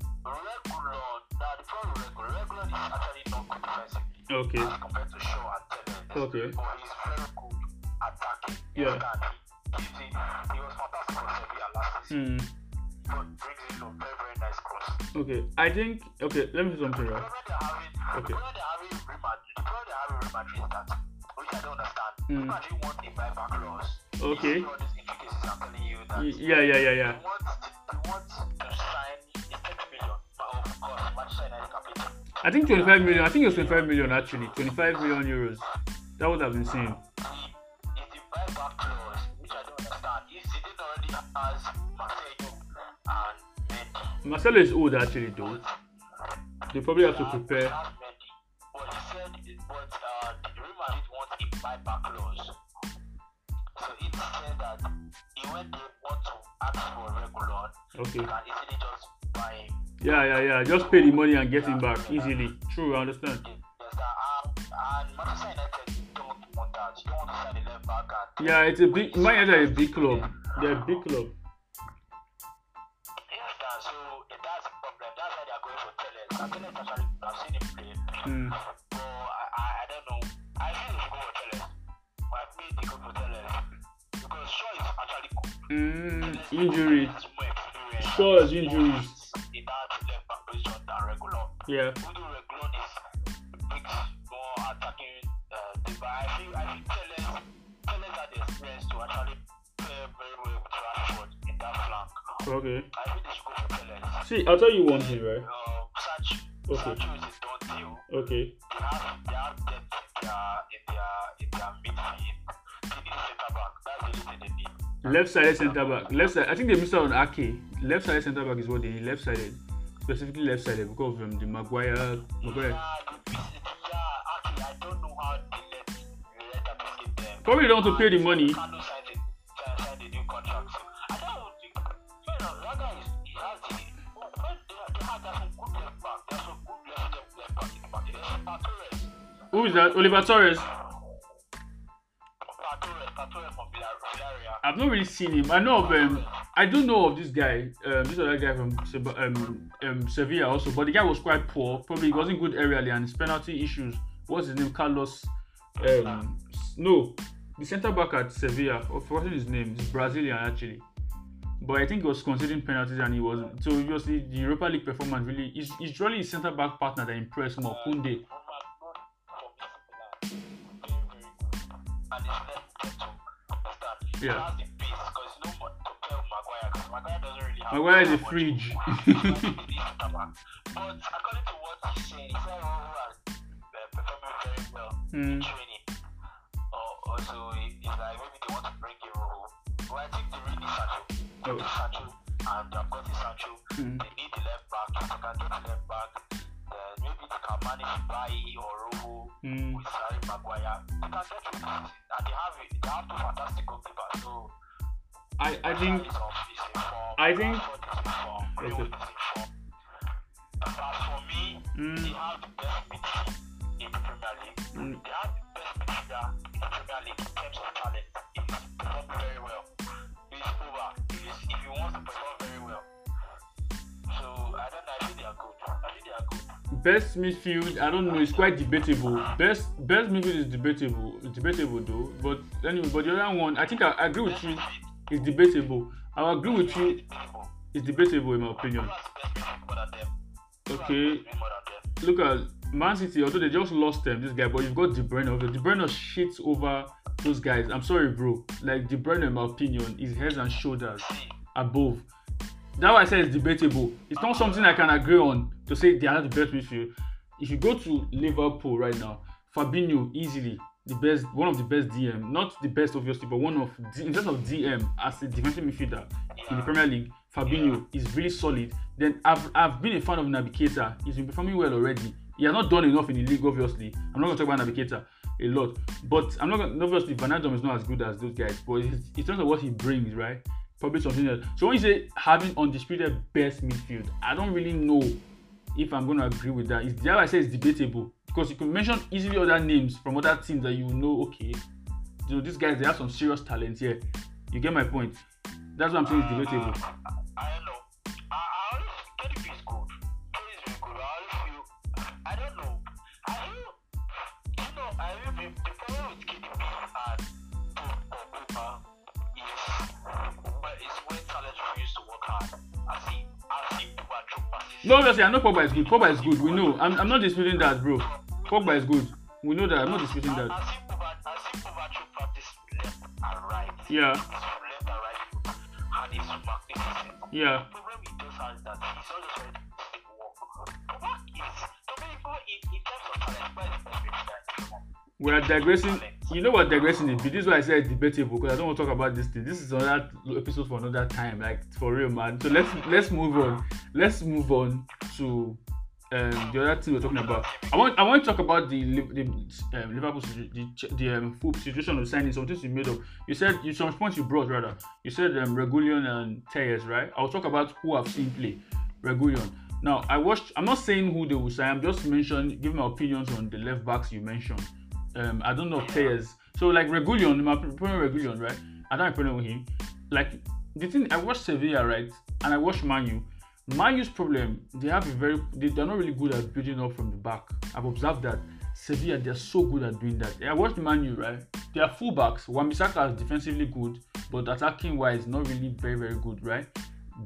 Okay. As compared to Shaw and Telles. Okay. But he's very good attacking. Yeah. He, he, he was fantastic for Sevilla last season. Mm. But brings in a very, very nice cross. Okay. I think. Okay. Let me do something right. Okay. The problem they're having with Real Madrid is that, which I don't understand. Real Madrid want a buyback clause. Okay. You see all these intricacies I'm telling you that. Y- yeah, yeah, yeah, yeah. They want to sign a thirty million, but of course, Manchester United can pay them. I think twenty-five million, I think it was twenty-five million actually, twenty-five million euros. That would have been seen. It's the buyback clause, which I don't understand. He didn't already has Marcelo and Mendy. Marcelo is old actually though. They probably have to prepare. But he said, but uh, the Real Madrid wants a buyback clause. So it said that when they want to ask for Reguilon, okay, you can easily just buy him. Yeah, yeah, yeah. Just pay the money and get him back easily. True, I understand. Yeah, it's a big. Manchester is a big club. They're a big club. So that's the problem. That's why they are going for Telles. I think actually I've seen him play. So I don't know. I feel they should go for Telles. But maybe they go for Telles because Shaw is actually good. Injuries. Shaw's injuries. Yeah. Who do Reguilon is big, more attacking, uh, but I feel I feel Telles Telles had the experience to actually play very well with Rashford in that flank. Okay. I feel they should go for Telles. See, I'll tell you one thing, right? Uh, Sancho. Okay. Sancho is a done deal. Okay. They have they have depth in their in their in their midfield. They need centre back. That's the only thing they need. Left sided centre back. Left side. I think they missed out on Ake. Left sided centre back is what they need. Left sided. Specifically left sided because of um, the Maguire. Maguire. Yeah, the, yeah, actually, I don't know how they let, they let them skip them. Probably don't want to pay the money. They can't sign the, uh, sign the new contract. So I don't think, you know, that guy is, he has the, Who is that? Oliver Torres. I've not really seen him. I know of um, I do know of this guy. Um, this other guy from um, um, Sevilla also, but the guy was quite poor. Probably he wasn't good aerially and his penalty issues. What's his name? Carlos. Um, no, the centre back at Sevilla. I've forgotten his name. He's Brazilian actually, but I think he was conceding penalties and he wasn't. So obviously the Europa League performance really is is really his centre back partner that impressed more. Koundé. Yeah. Maguire is a fridge. But according to what he's saying, he's performing very well in training. Also, it's like maybe they want to bring him home. But I think they really Sancho. They Sancho, and they've got Sancho. They need the left back. If they can get the left back, maybe they can manage Bai or Rojo with Harry Maguire. They can get rid of it. And they have it. They have two fantastic goalkeepers. So I, I think. I think. Okay. As for me, mm. they have the best midfield in the Premier League. Mm. They have the best midfielder in the Premier League in terms of talent. He is performing very well. He is over. He is, if he wants to perform very well. So I don't know. I think they are good. I think they are good. Best midfield, I don't know. It's quite debatable. Best best midfield is debatable. It's debatable though. But anyway, but the other one, I think I, I agree with you. It's debatable. I agree with you. It's debatable in my opinion. Okay. Look at Man City, although they just lost them, this guy, but you've got De Bruyne. De Bruyne shits over those guys. I'm sorry, bro. Like, De Bruyne, in my opinion, is heads and shoulders above. That's why I said it's debatable. It's not something I can agree on to say they are the best midfield. If you go to Liverpool right now, Fabinho easily. The best, one of the best D M, not the best obviously, but one of the, in terms of D M as a defensive midfielder yeah. in the Premier League, Fabinho yeah. is really solid. Then I've I've been a fan of Naby Keita. He's been performing well already. He has not done enough in the league, obviously. I'm not going to talk about Naby Keita a lot, but I'm not gonna, obviously Vanadum is not as good as those guys. But it's, in terms of what he brings, right? Probably something else. So when you say having undisputed best midfield, I don't really know if I'm going to agree with that. It's the I say it's debatable. Because you can mention easily other names from other teams that you know, okay, you know, these guys, they have some serious talent here. You get my point? That's what I'm saying is debatable. Uh, I don't know. I, I always think Teddy B is good. Teddy is very good. I always feel, I don't know. I feel, you know, I feel the problem with K D B and Pogba is when talent refuses to work hard. I see, I see Pogba drop passes. No, obviously, I know Pogba is good. Pogba is good. We know. I'm, I'm not disputing that, bro. Pogba is good. We know that. I'm not disputing that. I think Pogba should practice left and right. Yeah. Left and right. And he's magnificent. Yeah. The problem he does is that he's always ready to stick work. Pogba is, to me, in terms of talent, Pogba is the best. We are digressing. You know what digressing is? This is why I said debatable, because I don't want to talk about this thing. This is another episode for another time. Like, for real, man. So let's let's move on. Let's move on to. Um, the other thing we're talking about, I want I want to talk about the the um, Liverpool the the um, full situation of signing. Some things you made up. You said you some points you brought rather. You said um, Reguilon and Tejes, right? I'll talk about who I've seen play. Reguilon. Now I watched. I'm not saying who they will sign. I'm just mentioning, give my opinions on the left backs you mentioned. Um, I don't know Tejes. So like Reguilon, my pronoun Reguilon, right? I don't pronounce him. Like the thing I watched Sevilla, right? And I watched Man U. Man U's problem, they have a very, they, they're not really good at building up from the back. I've observed that. Sevilla, they're so good at doing that. I watched Man U, right? They are fullbacks. Wan-Bissaka is defensively good, but attacking wise, not really very, very good, right?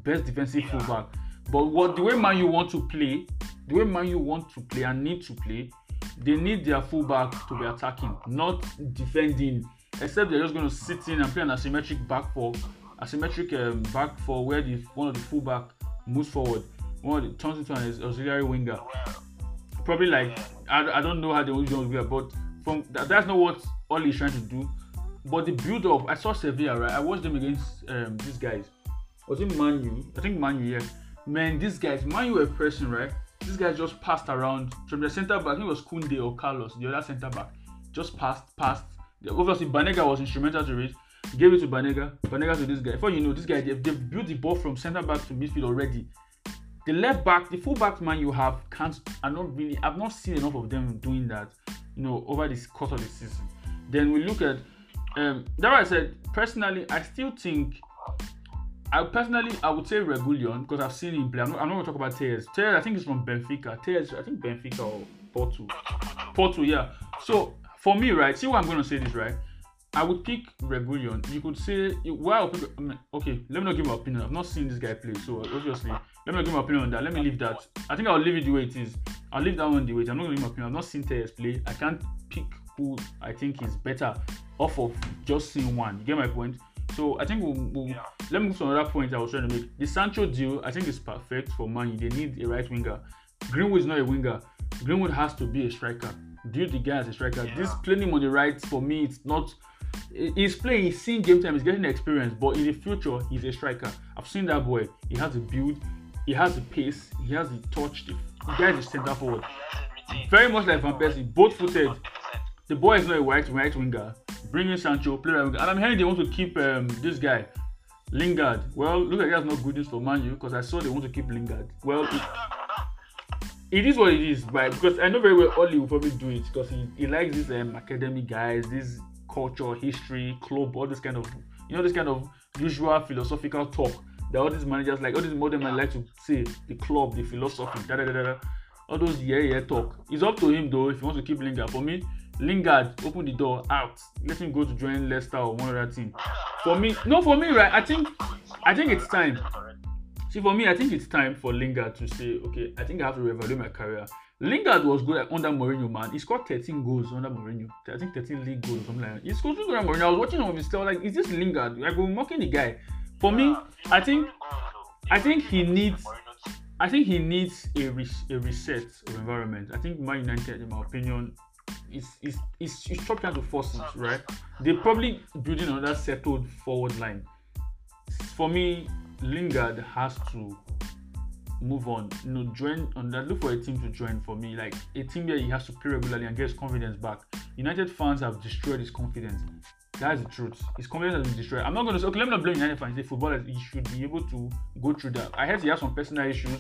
Best defensive yeah. fullback. But what the way Man U want to play, the way Man U want to play and need to play, they need their fullback to be attacking, not defending. Except they're just going to sit in and play an asymmetric back four, asymmetric um, back four where the one of the fullback moves forward, one of the turns into an auxiliary winger. Probably like I, I don't know how they will do it, but from that, that's not what Oli is trying to do. But the build up, I saw Sevilla, right? I watched them against um, these guys. Was it Man U? I think Man U, yeah. Man, these guys, Man U were pressing, right? These guys just passed around from the centre back. I think it was Koundé or Carlos, the other centre back. Just passed, passed. Obviously, Banega was instrumental to it. Gave it to Banega, Banega to this guy. Before you know, this guy, they've, they've built the ball from centre back to midfield already. The left back, the full back man you have can't, are not really, I've not seen enough of them doing that. you know, over the course of the season. Then we look at um that I said personally, I still think I personally I would say Reguilon, because I've seen him play. I'm not, I'm not gonna talk about Tejas. Tejas I think is from Benfica. Tejas I think Benfica or Porto. Porto, yeah. So for me, right, see why I'm gonna say this, right? I would pick Reguilon. You could say why I'll pick, I mean, okay, let me not give my opinion. I've not seen this guy play, so obviously let me not give my opinion on that. Let me leave that. I think I'll leave it the way it is. I'll leave that one the way it is. I'm not gonna give my opinion. I've not seen Tejas play. I can't pick who I think is better off of just seeing one. You get my point? So I think we'll, we'll yeah. let me move to another point I was trying to make. The Sancho deal I think is perfect for Man. They need a right winger. Greenwood is not a winger. Greenwood has to be a striker. Deal the guy as a striker. Yeah. This playing him on the right, for me, it's not. He's playing. He's seeing game time. He's getting the experience. But in the future, he's a striker. I've seen that boy. He has the build. He has the pace. He has the touch. The guy is a centre forward. Very much like Van Persie, both footed. The boy is not a right, right winger. Bring in Sancho, play right winger. And I'm hearing they want to keep um, this guy, Lingard. Well, look like that's not good news for Man U, because I saw they want to keep Lingard. Well, it, it is what it is, right? Because I know very well Oli will probably do it, because he, he likes these um, academic guys, this culture, history, club, all this kind of, you know, this kind of usual philosophical talk that all these managers like, all these modern men like to say, the club, the philosophy, da da da da, all those yeah yeah talk. It's up to him though if he wants to keep Lingard. For me, Lingard, open the door, out. Let him go to join Leicester or one other team. For me, no, for me, right? I think, I think it's time. See, for me, I think it's time for Lingard to say, okay, I think I have to reevaluate my career. Lingard was good under Mourinho, man. He scored thirteen goals under Mourinho. I think thirteen league goals, something like that. He scored two goals under Mourinho. I was watching him on his like, is this Lingard? Like, we're mocking the guy. For me, I think, I think he needs. I think he needs a res- a reset of environment. I think Man United, in my opinion, is is is it's trying to force it, right? They're probably building another settled forward line. For me, Lingard has to move on. You know, join on that. Look for a team to join. For me, like a team where he has to play regularly and get his confidence back. United fans have destroyed his confidence. That's the truth. His confidence has been destroyed. I'm not going to say, okay, let me not blame United fans. The footballers, he should be able to go through that. I heard he has some personal issues.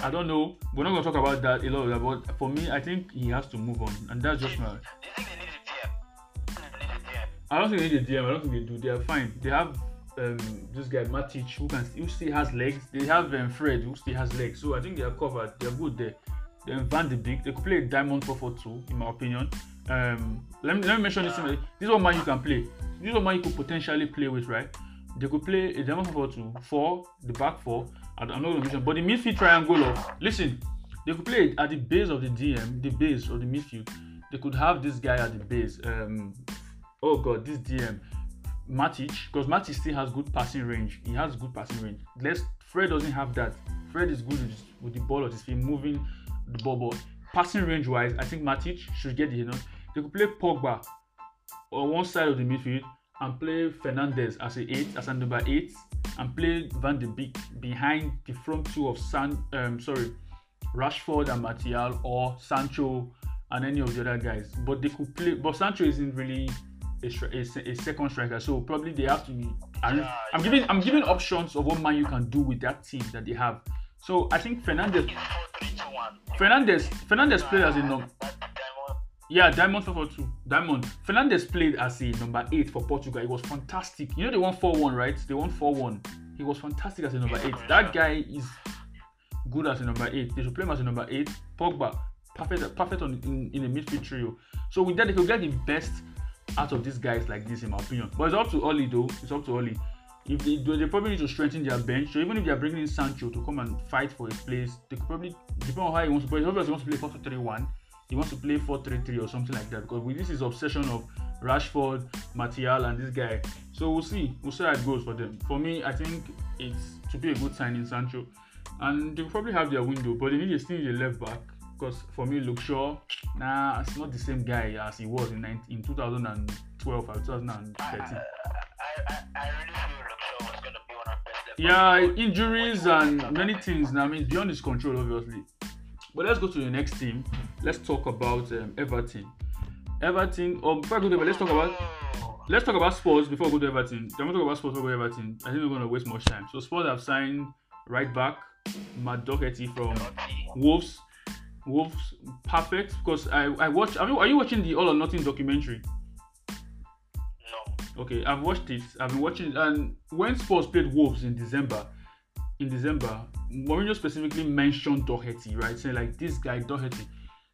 I don't know. We're not going to talk about that a lot. But for me, I think he has to move on. And that's just my... Do you think they need a D M? I don't think they need a D M. I don't think they do. They are fine. They have um, this guy, Matic, who, can, who still has legs. They have um, Fred, who still has legs. So I think they are covered. They're good there. Then Van de Beek. They could play a Diamond four four two, in my opinion. Um, let me let me mention this. This is what Man you can play. This is what Man you could potentially play with, right? They could play a diamond four two for the back four. I'm not going to mention, but the midfield triangle of listen. They could play it at the base of the D M, the base of the midfield. They could have this guy at the base. Um, oh god, this D M, Matic, because Matic still has good passing range. He has good passing range. Let's Fred doesn't have that. Fred is good with, with the ball at his feet, moving the ball, but passing range wise, I think Matic should get the you know. They could play Pogba on one side of the midfield and play Fernandes as a eight, as a number eight, and play Van de Beek behind the front two of San, um, sorry, Rashford and Martial or Sancho and any of the other guys. But they could play. But Sancho isn't really a, a, a second striker, so probably they have to. I'm, yeah, I'm yeah. giving I'm giving options of what Man you can do with that team that they have. So I think Fernandes, Fernandes, Fernandes played as a number. Yeah, Diamond four four two. Diamond. Fernandes played as a number eight for Portugal. It was fantastic. You know they won four one, right? They won four one. He was fantastic as a number eight. That guy is good as a number eight. They should play him as a number eight. Pogba, perfect, perfect on in, in the midfield trio. So with that, they could get the best out of these guys like this, in my opinion. But it's up to Oli, though. It's up to Oli. If they, they probably need to strengthen their bench. So even if they are bringing in Sancho to come and fight for his place, they could probably depend on how he wants to play. He obviously wants to play four three one. He wants to play four three three or something like that, because with this is obsession of Rashford, Martial, and this guy. So we'll see. We'll see how it goes for them. For me, I think it's to be a good sign in Sancho, and they'll probably have their window, but they need to still need a left back, because for me, Luke Shaw, nah, it's not the same guy as he was in in twenty twelve or twenty thirteen. I, I, I, I really feel Luke Shaw was going to be one of the best. Yeah, injuries and many things. Now, I mean, beyond his control, obviously. But let's go to the next team. Let's talk about um, Everton. Everton. Or oh, before I go to Everton, let's talk about let's talk about Spurs before we go to Everton. I'm gonna talk about Spurs before we go to Everton. I think we're gonna waste much time. So Spurs have signed right back Matt Doherty from Wolves. Wolves perfect, because I I watch. Are you are you watching the All or Nothing documentary? No. Okay, I've watched it. I've been watching it. And when Spurs played Wolves in December, in December, Mourinho specifically mentioned Doherty, right? Saying like this guy Doherty,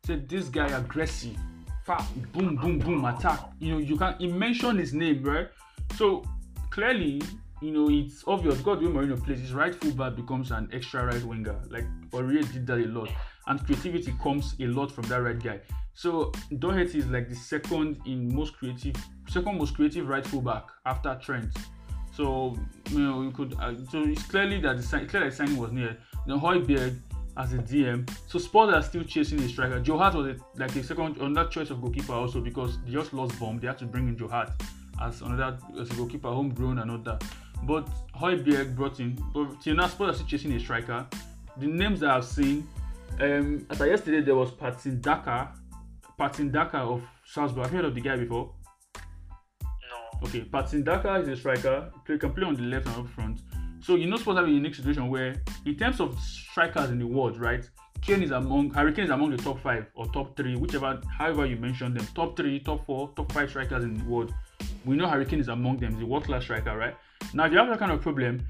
said this guy aggressive, fat, boom, boom, boom, attack. You know, you can. He mentioned his name, right? So clearly, you know, it's obvious. God, when Mourinho plays, his right fullback becomes an extra right winger. Like Aurier did that a lot, and creativity comes a lot from that right guy. So Doherty is like the second in most creative, second most creative right fullback after Trent. So you know, you could. Uh, so it's clearly that the sign, clearly signing was near. Then Højbjerg as a D M. So Spurs are still chasing the striker. Joe Hart was a, like the second another choice of goalkeeper also, because they just lost Bomb. They had to bring in Joe Hart as another as a goalkeeper, homegrown and all that. But Højbjerg brought in, but till now Spurs are still chasing a striker. The names that I've seen, um, as I yesterday there was Patson Daka, Patson Daka of Salzburg. Have you heard of the guy before? No. Okay, Patson Daka is a striker. He can play on the left and up front. So you're not supposed to have a unique situation where, in terms of strikers in the world, right? Kane is among, Harry Kane is among the top five or top three, whichever, however you mention them. Top three, top four, top five strikers in the world. We know Harry Kane is among them. He's a world-class striker, right? Now, if you have that kind of problem,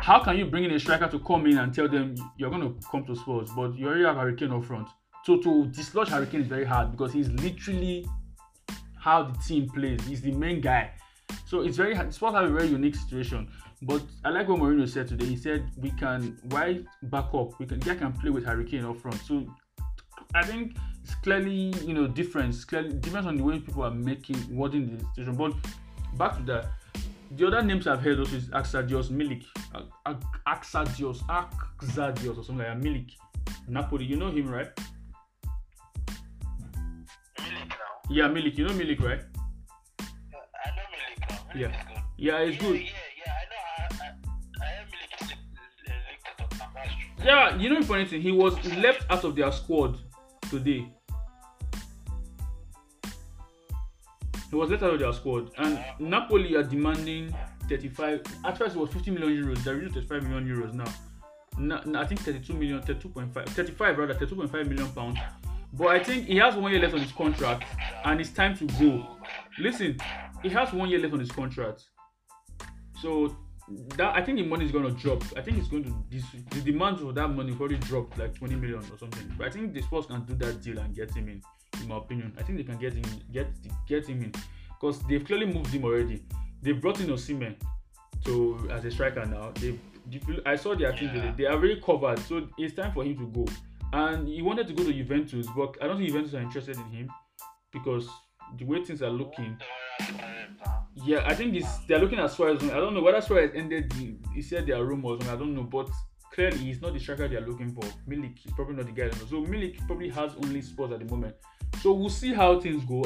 how can you bring in a striker to come in and tell them you're going to come to Spurs, but you already have Harry Kane up front? So to dislodge Harry Kane is very hard, because he's literally how the team plays. He's the main guy. So it's very hard. Spurs have a very unique situation. But I like what Mourinho said today. He said, we can, why back up? We can, yeah, can play with Harry Kane up front. So I think it's clearly, you know, difference. Clearly, difference on the way people are making, wording the situation. But back to that. The other names I've heard also is Axadios Milik, Axadios, Axadios or something like that. Milik, Napoli. You know him, right? Milik now. Yeah, Milik. You know Milik, right? Uh, I know Milik now. Milik yeah. Is good. Yeah, it's yeah, good. Yeah, yeah, I know. I, I, I know Milik is linked to Napoli. Yeah, you know for anything, he was left out of their squad today. It was left out of their squad, and Napoli are demanding thirty-five. At first, it was fifty million euros. They're reduced to thirty-five million euros now. No, no, I think thirty-two million, thirty-two point five, thirty-five rather, thirty-two point five million pounds. But I think he has one year left on his contract, and it's time to go. Listen, he has one year left on his contract, so that I think the money is going to drop. I think it's going to this, the demand for that money probably dropped like twenty million or something. But I think the Spurs can do that deal and get him in. In my opinion, I think they can get him, get get him in, because they've clearly moved him already. They brought in Osimhen to as a striker now. They, I saw their team today. They are really covered, so it's time for him to go. And he wanted to go to Juventus, but I don't think Juventus are interested in him, because the way things are looking. Yeah, I think it's, they're looking at Suarez. I don't know whether Suarez ended. The, he said there are rumors, I don't know, but clearly he's not the striker they're looking for. Milik is probably not the guy. So Milik probably has only Spurs at the moment. So we'll see how things go.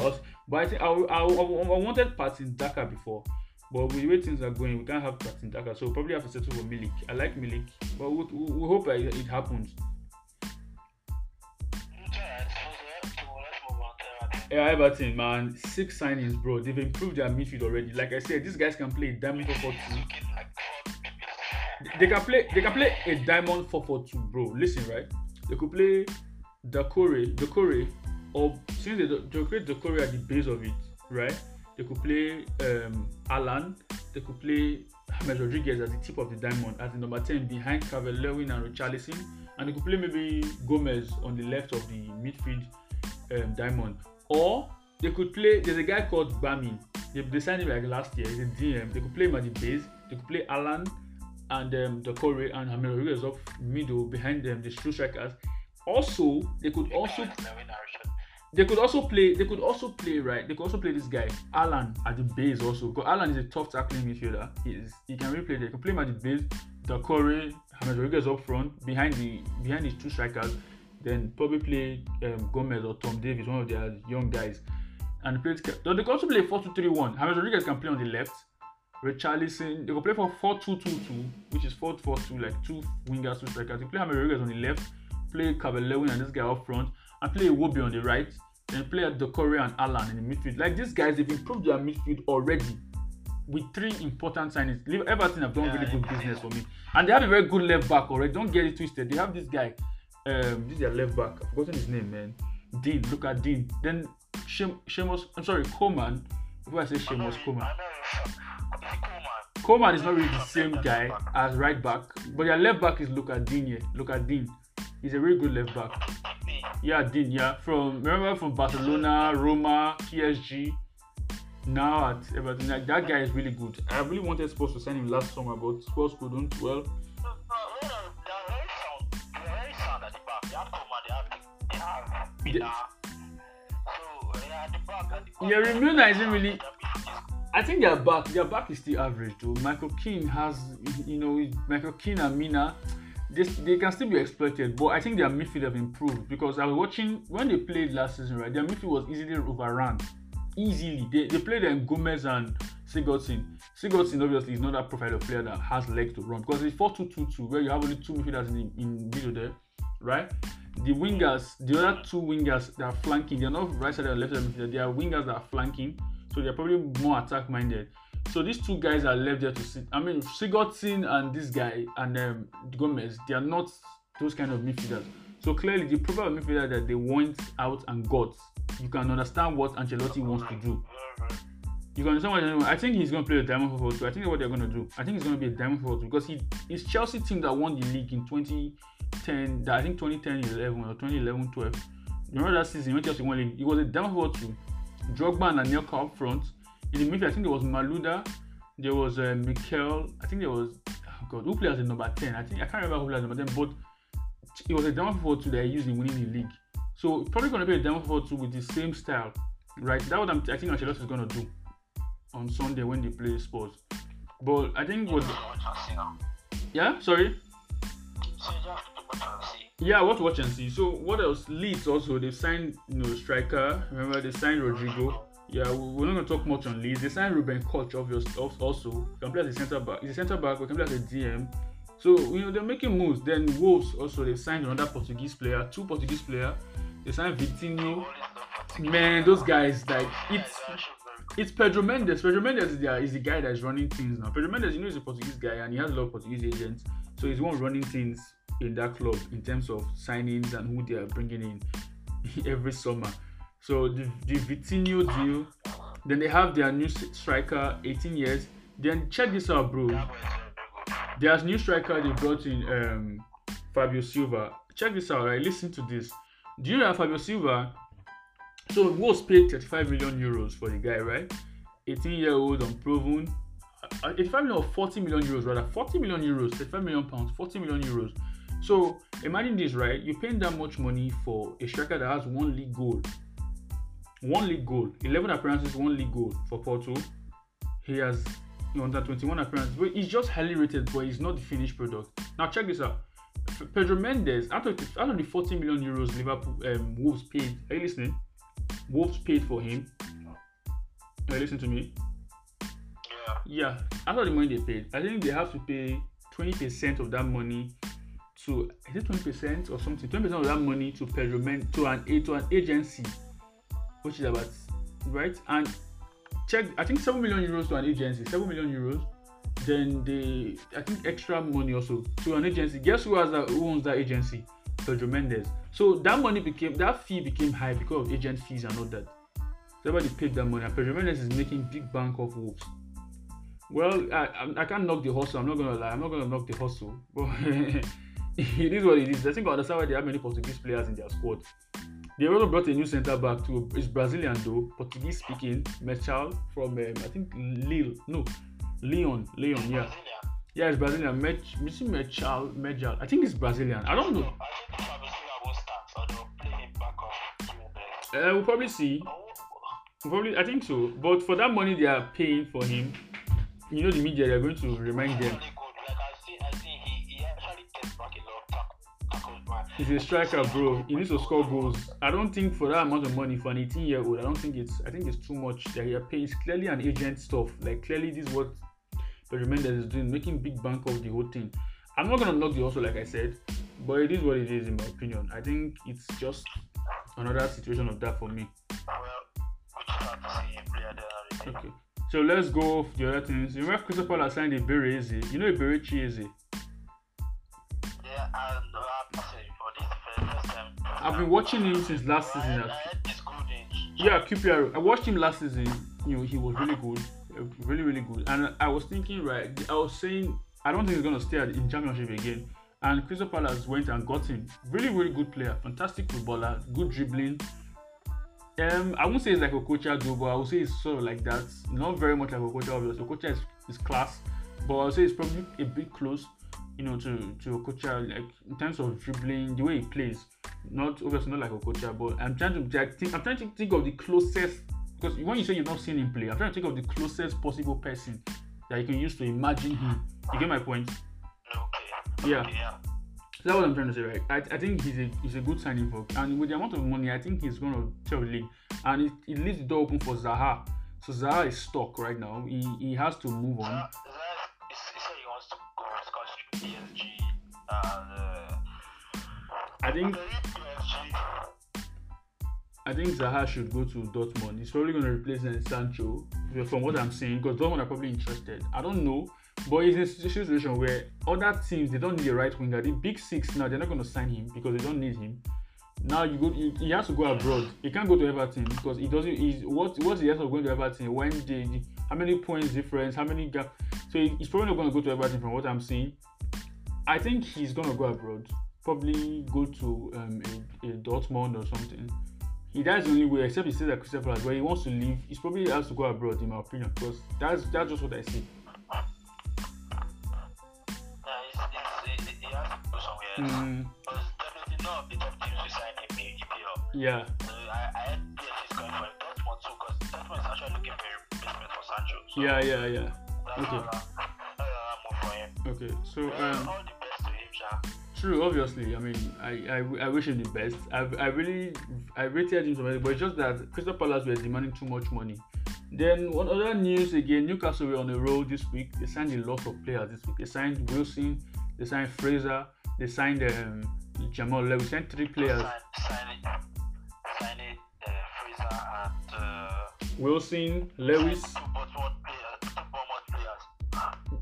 But I think I, I, I, I wanted Patson Daka before, but with the way things are going, we can't have Patson Daka. So we'll probably have to settle for Milik. I like Milik, but we, we, we hope that it, it happens. Yeah, Everton, man, six signings, bro. They've improved their midfield already. Like I said, these guys can play a diamond four four two. They can play. They can play a diamond four four two, bro. Listen, right? They could play Doucouré, Doucouré, or since they Doucouré, Doucouré at the base of it, right? They could play um, Alan. They could play James Rodriguez at the tip of the diamond, as the number ten behind Calvert-Lewin and Richarlison, and they could play maybe Gomez on the left of the midfield um, diamond. Or they could play. There's a guy called Bami. They, they signed him like last year. He's a D M. They could play him at the base. They could play Alan and um, Doucouré and James Rodriguez up middle behind them, the two strikers. Also, they could also they could also play they could also play right. They could also play this guy Alan at the base also. Because Alan is a tough tackling midfielder. He is he can really play. They could play him at the base. Doucouré, James Rodriguez up front behind the behind his two strikers. Then probably play um, Gomez or Tom Davies, one of their young guys, and play. Though they could also play four two three one. James Rodriguez can play on the left. Richarlison, they could play for four two two two, which is four four two, like two wingers, two strikers. They play James Rodriguez on the left, play Calvert-Lewin and this guy up front, and play Iwobi on the right, then play Doucouré and Alan in the midfield. Like these guys, they've improved their midfield already with three important signings. Everton have done yeah, really good business for me, and they have a very good left back already. Don't get it twisted. They have this guy um, this is their left back. I've forgotten his name, man. Dean, look at Dean. Then Seamus, Seamus I'm sorry, Coleman. Before I say Seamus, Coleman. Coleman is not really the same guy as right back, but their left back is Luka Dean. Yeah. Luka Dean. He's a really good left back. Yeah, Dean, yeah. From remember from Barcelona, Roma, P S G, now at Everton. Like, that guy is really good. I really wanted Spurs to sign him last summer, but Spurs couldn't. Well, They, yeah, Remuna isn't really. I think their back, their back is still average though. Michael Keane has, you know, Michael Keane and Mina, they, they can still be exploited. But I think their midfield have improved, because I was watching when they played last season, right? Their midfield was easily overrun, easily. They they played them Gomez and Sigurdsson. Sigurdsson obviously is not that profile of player that has legs to run, because it's four two two two where you have only two midfielders in the, in middle there, right? The wingers, the other two wingers that are flanking, they're not right-sided or left-sided, they are wingers that are flanking, so they're probably more attack-minded. So these two guys are left there to sit. I mean, Sigurdsson and this guy, and um, Gomez, they are not those kind of midfielders. So clearly, the profile of midfielder that they went out and got, you can understand what Ancelotti wants to do. You can understand what I think he's going to play a diamond football too. I think that's what they're going to do. I think it's going to be a diamond football too, because he, it's Chelsea team that won the league in twenty ten, I think twenty ten eleven or twenty eleven twelve. Remember that season when Chelsea won the league? It was a diamond football too. Drogba and Anelka up front. In the midfield, I think there was Malouda, there was uh, Mikel, I think there was, oh God, who played as a number ten? I think I can't remember who played as number ten, but it was a diamond football too that he used in winning the league. So probably going to be a diamond football too with the same style, right? That's what I'm, I think Ancelotti is going to do on Sunday when they play sports. But I think what yeah sorry so you have to watch and see. yeah what watch and see so what else? Leeds also, they signed, you know, striker, remember they signed Rodrigo. Yeah, we're not going to talk much on Leeds. They signed Ruben Koch, obviously, also you can play as a centre back. He's a centre back, we can play as a D M, so you know they're making moves. Then Wolves also, they signed another Portuguese player, two Portuguese player. They signed Vitinho, man. Those guys, like, it's It's Pedro Mendes. Pedro Mendes is the, is the guy that's running things now. Pedro Mendes, you know, is a Portuguese guy and he has a lot of Portuguese agents. So he's the one running things in that club in terms of signings and who they are bringing in every summer. So the, the Vitinho deal. Then they have their new striker, eighteen years. Then check this out, bro. There's new striker they brought in, um, Fabio Silva. Check this out, right? Listen to this. Do you know Fabio Silva? So Wolves paid thirty-five million euros for the guy, right? eighteen-year-old, unproven. eighty-five million or forty million euros, rather. forty million euros, thirty-five million pounds, forty million euros. So imagine this, right? You're paying that much money for a striker that has one league goal. One league goal. eleven appearances, one league goal for Porto. He has, you know, one hundred twenty-one appearances. But he's just highly rated, but he's not the finished product. Now check this out. Pedro Mendes, out of the, out of the forty million euros Liverpool um, Wolves paid, are you listening? Wolves paid for him. Now listen to me. Yeah. Yeah. After the money they paid, I think they have to pay twenty percent of that money to, is it twenty percent or something? twenty percent of that money to Pedro Men- to an to an agency, which is about, right? And check, I think seven million euros to an agency, seven million euros. Then they, I think extra money also to an agency. Guess who has that, who owns that agency? Pedro Mendes. So that money became, that fee became high because of agent fees and all that. So everybody paid that money. And Pedro Mendes is making big bank off Wolves. Well, I, I can't knock the hustle. I'm not gonna lie. I'm not gonna knock the hustle. But it is what it is. I think I understand why they have many Portuguese players in their squad. They also brought a new centre back too. It's Brazilian though, Portuguese speaking. Mechal from um, I think Lille. No, Leon. Leon. Yeah. Yeah, it's Brazilian. Mech, Mechal, Mechal. I think it's Brazilian. I don't know. Uh, we'll probably see. Probably, I think so. But for that money they are paying for him, you know the media, they're going to remind them. He's a striker, bro. He needs to score goals. I don't think for that amount of money for an eighteen-year-old, I don't think it's. I think it's too much that they are paying. It's clearly an agent stuff. Like clearly, this is what Pedro Mendes is doing, making big bank of the whole thing. I'm not gonna knock the hustle, like I said, but it is what it is in my opinion. I think it's just another situation of that for me. Okay, so let's go off the other things. You remember Crystal Palace signed Ibere Eze? You know Ibere Eze? Yeah, I know. I've seen it before. This I've been watching him since last season. Yeah, Q P R. I watched him last season. You know, he was really good, really really good. And I was thinking, right, I was saying, I don't think he's gonna stay in Championship again. And Crystal Palace went and got him. Really really good player, fantastic footballer, good dribbling. Um, I won't say it's like Okocha do, but I would say it's sort of like that. Not very much like Okocha, obviously. Okocha is, is class, but I would say it's probably a bit close, you know, to, to Okocha, like in terms of dribbling, the way he plays. Not obviously not like Okocha, but I'm trying to like, think, I'm trying to think of the closest, because when you say you've not seen him play, I'm trying to think of the closest possible person that you can use to imagine him. You get my point? Okay. Yeah. Okay, yeah. So that's what I'm trying to say, right? I, I think he's a he's a good signing for, and with the amount of money, I think he's going to tell the league, and it, it leaves the door open for Zaha. So Zaha is stuck right now. He he has to move on. Zaha, Zaha is, he said he wants to go to P S G. Uh, the, I think P S G. I think Zaha should go to Dortmund. He's probably going to replace Sancho, from what I'm saying, because Dortmund are probably interested. I don't know. But it's a situation where other teams, they don't need a right winger. The big six now, they're not going to sign him because they don't need him. Now you go, he, he has to go abroad. He can't go to Everton because he doesn't. He's, what what's the essence of going to Everton when they, the, how many points difference, how many gap? So he, he's probably not going to go to Everton from what I'm seeing. I think he's going to go abroad. Probably go to um, a, a Dortmund or something. He that's the only way, except he says that Crystal Palace, where he wants to leave. He probably has to go abroad, in my opinion, because that's that's just what I see. Mm. But it's definitely not a bit of teams to sign him in E P L. Yeah. So I, I heard that he's going for Dortmund too, because Dortmund is actually looking for a replacement for Sancho. So yeah, yeah, yeah. That's okay. That's another move for him. Okay, so. Um, all the best to him, Sha. True, obviously. I mean, I, I, I wish him the best. I I really I rated him so much, but it's just that Crystal Palace were demanding too much money. Then, one other news again, Newcastle were on a roll this week. They signed a lot of players this week. They signed Wilson, they signed Fraser. They signed um, Jamal Lew. We signed three players. Signed sign sign uh, Fraser and uh, Wilson, Lewis. Two Bournemouth players. Two Bournemouth players.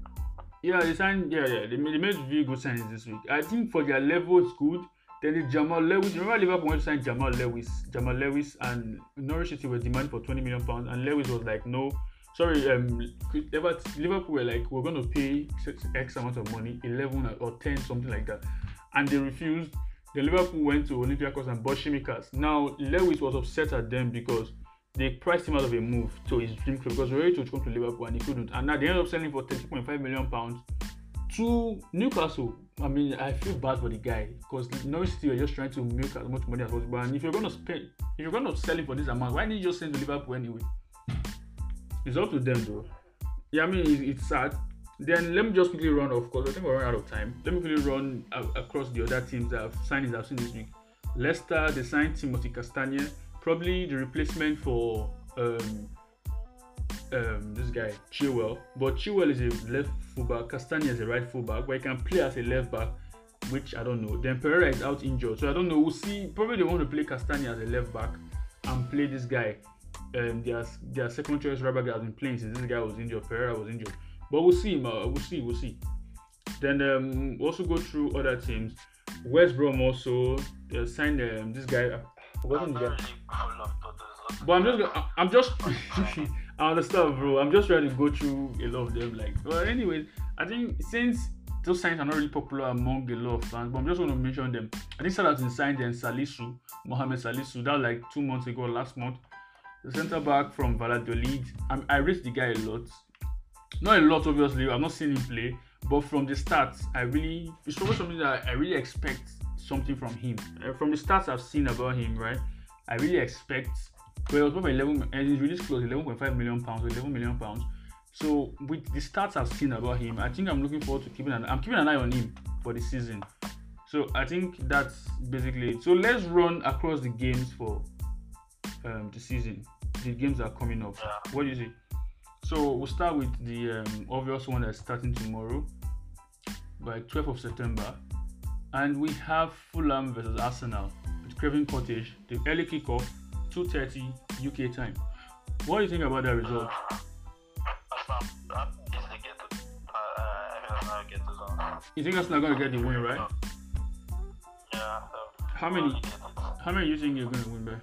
Yeah, they signed. Yeah, yeah. They made, they made really good signings this week. I think for their level, it's good. Then the Jamal Lewis. Remember Liverpool went to sign Jamal Lewis. Jamal Lewis and Norwich City were demanded for twenty million pounds, and Lewis was like, no. Sorry, um, Liverpool were like, we're going to pay X amount of money, eleven or ten, something like that. And they refused. Then Liverpool went to Olympiacos and bought Shimikas. Now, Lewis was upset at them because they priced him out of a move to his dream club because he was ready to come to Liverpool and he couldn't. And now they ended up selling for thirty point five million pounds to Newcastle. I mean, I feel bad for the guy because Norwich City were just trying to milk as much money as possible. And if you're going to spend, if you're going to sell him for this amount, why didn't you just send to Liverpool anyway? It's up to them though. Yeah, I mean, it's, it's sad. Then let me just quickly run, of course. I think we're running out of time. Let me quickly run a- across the other teams that have signings I've seen this week. Leicester, they signed Timothy Castagne, probably the replacement for um, um, this guy, Chilwell. But Chilwell is a left fullback, Castagne is a right fullback, but he can play as a left back, which I don't know. Then Pereira is out injured, so I don't know. We'll see. Probably they want to play Castagne as a left back and play this guy. Um, their, their second choice right back has been playing since this guy was injured, Pereira was injured. But we'll see, uh, we'll see, we'll see. Then um, we'll also go through other teams. West Brom also uh, signed um, this guy. Uh, wasn't guy. Really but I'm just, I, I'm just, I understand, bro. I'm just trying to go through a lot of them. Like, but anyways, I think since those signs are not really popular among a lot of fans, but I'm just going to mention them. I think Salatin signed then Salisu, Mohamed Salisu. That was like two months ago, last month. The centre back from Valladolid. I, I rate the guy a lot. Not a lot, obviously. I've not seen him play, but from the stats, I really it's probably something that I really expect something from him. Uh, from the stats I've seen about him, right? I really expect. Well, it was probably eleven, and his release clause eleven point five million pounds, or eleven million pounds. So with the stats I've seen about him, I think I'm looking forward to keeping an. I'm keeping an eye on him for the season. So I think that's basically it. So let's run across the games for. Um, the season, the games are coming up. Yeah. What do you see? So we'll start with the um, obvious one that's starting tomorrow, by twelfth of September, and we have Fulham versus Arsenal at Craven Cottage. The early kickoff, two thirty U K time. What do you think about that result? You think Arsenal are going to get the win, right? Yeah. How many? How many do you think you're gonna win, bro?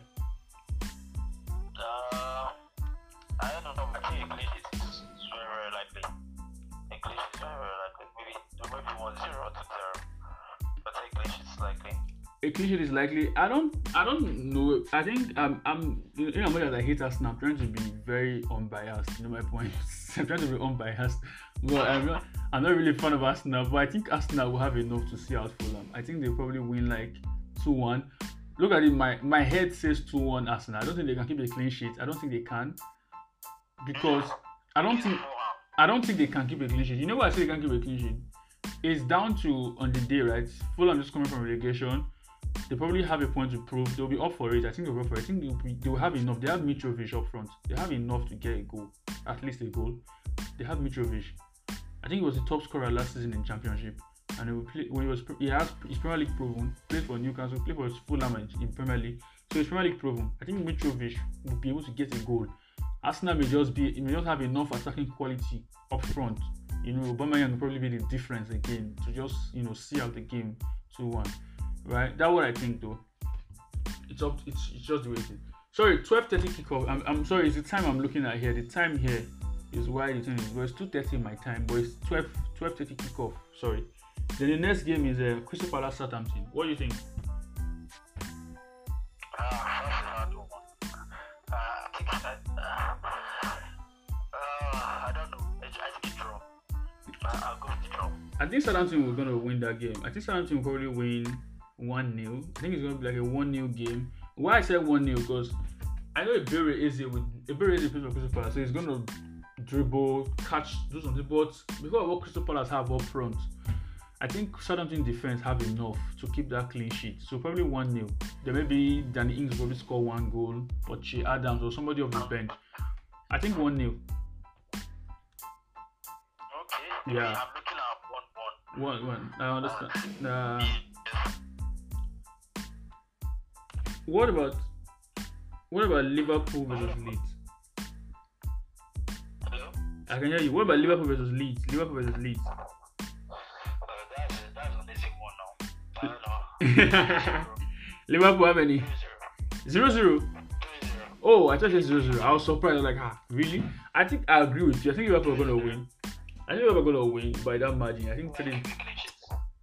Uh, I don't know. I think English is very, very likely. English is very, very likely. Maybe maybe one zero to zero, but English is likely. English is likely. I don't. I don't know. I think um, I'm. You know, much as I hate Arsenal, I'm trying to be very unbiased. You know my point. I'm trying to be unbiased. Well, I'm not. I'm not really a fan of Arsenal, but I think Arsenal will have enough to see out Fulham. I think they'll probably win like two one. Look at it. My, my head says two one Arsenal. I don't think they can keep a clean sheet. I don't think they can, because I don't think I don't think they can keep a clean sheet. You know why I say they can't keep a clean sheet? It's down to on the day, right? Fulham just coming from relegation. They probably have a point to prove. They'll be up for it. I think they'll be up for it. I think they'll, be, they'll have enough. They have Mitrovic up front. They have enough to get a goal, at least a goal. They have Mitrovic. I think he was the top scorer last season in Championship. And he will play, when he was he has his Premier League proven, played for Newcastle, played for Fulham in Premier League. So his Premier League proven. I think Mitrovic will be able to get a goal. Arsenal may just be may not have enough attacking quality up front. You know, Aubameyang will probably be the difference again to just, you know, see out the game two one. Right, that's what I think though. It's up. It's, it's just the way it is. Sorry, twelve thirty kickoff. I'm I'm sorry. It's the time I'm looking at here. The time here is why the thing is. Well, it's two thirty my time, but it's twelve twelve thirty kickoff. Sorry. Then the next game is uh, Crystal Palace Southampton. What do you think? Ah, uh, uh, I think I, uh, uh, I don't know. I think draw. I'll go with draw. I think Southampton we're gonna win that game. I think Southampton will probably win one nil. I think it's going to be like a one nil game. Why I said one nil? Because I know Iberi is a Iberi is a piece of Crystal Palace, so he's going to dribble, catch, do something. But because of what Crystal Palace have up front, I think Southampton defense have enough to keep that clean sheet. So probably one nil. There may be Danny Ings probably score one goal, or Che Adams or somebody off the bench. I think one nil. Okay. Yeah. I'm looking at one one. one one. I understand. Uh, What about what about Liverpool versus Leeds? Hello? I can hear you. What about Liverpool versus Leeds? Liverpool versus Leeds. Uh, that's that's an easy one now. I don't know. Liverpool have any? Zero zero. Zero, zero. Zero, zero. Oh, I thought you said zero zero. I was surprised. I was like, ah, really? I think I agree with you. I think Liverpool are gonna win. I think Liverpool are gonna win by that margin. I think three.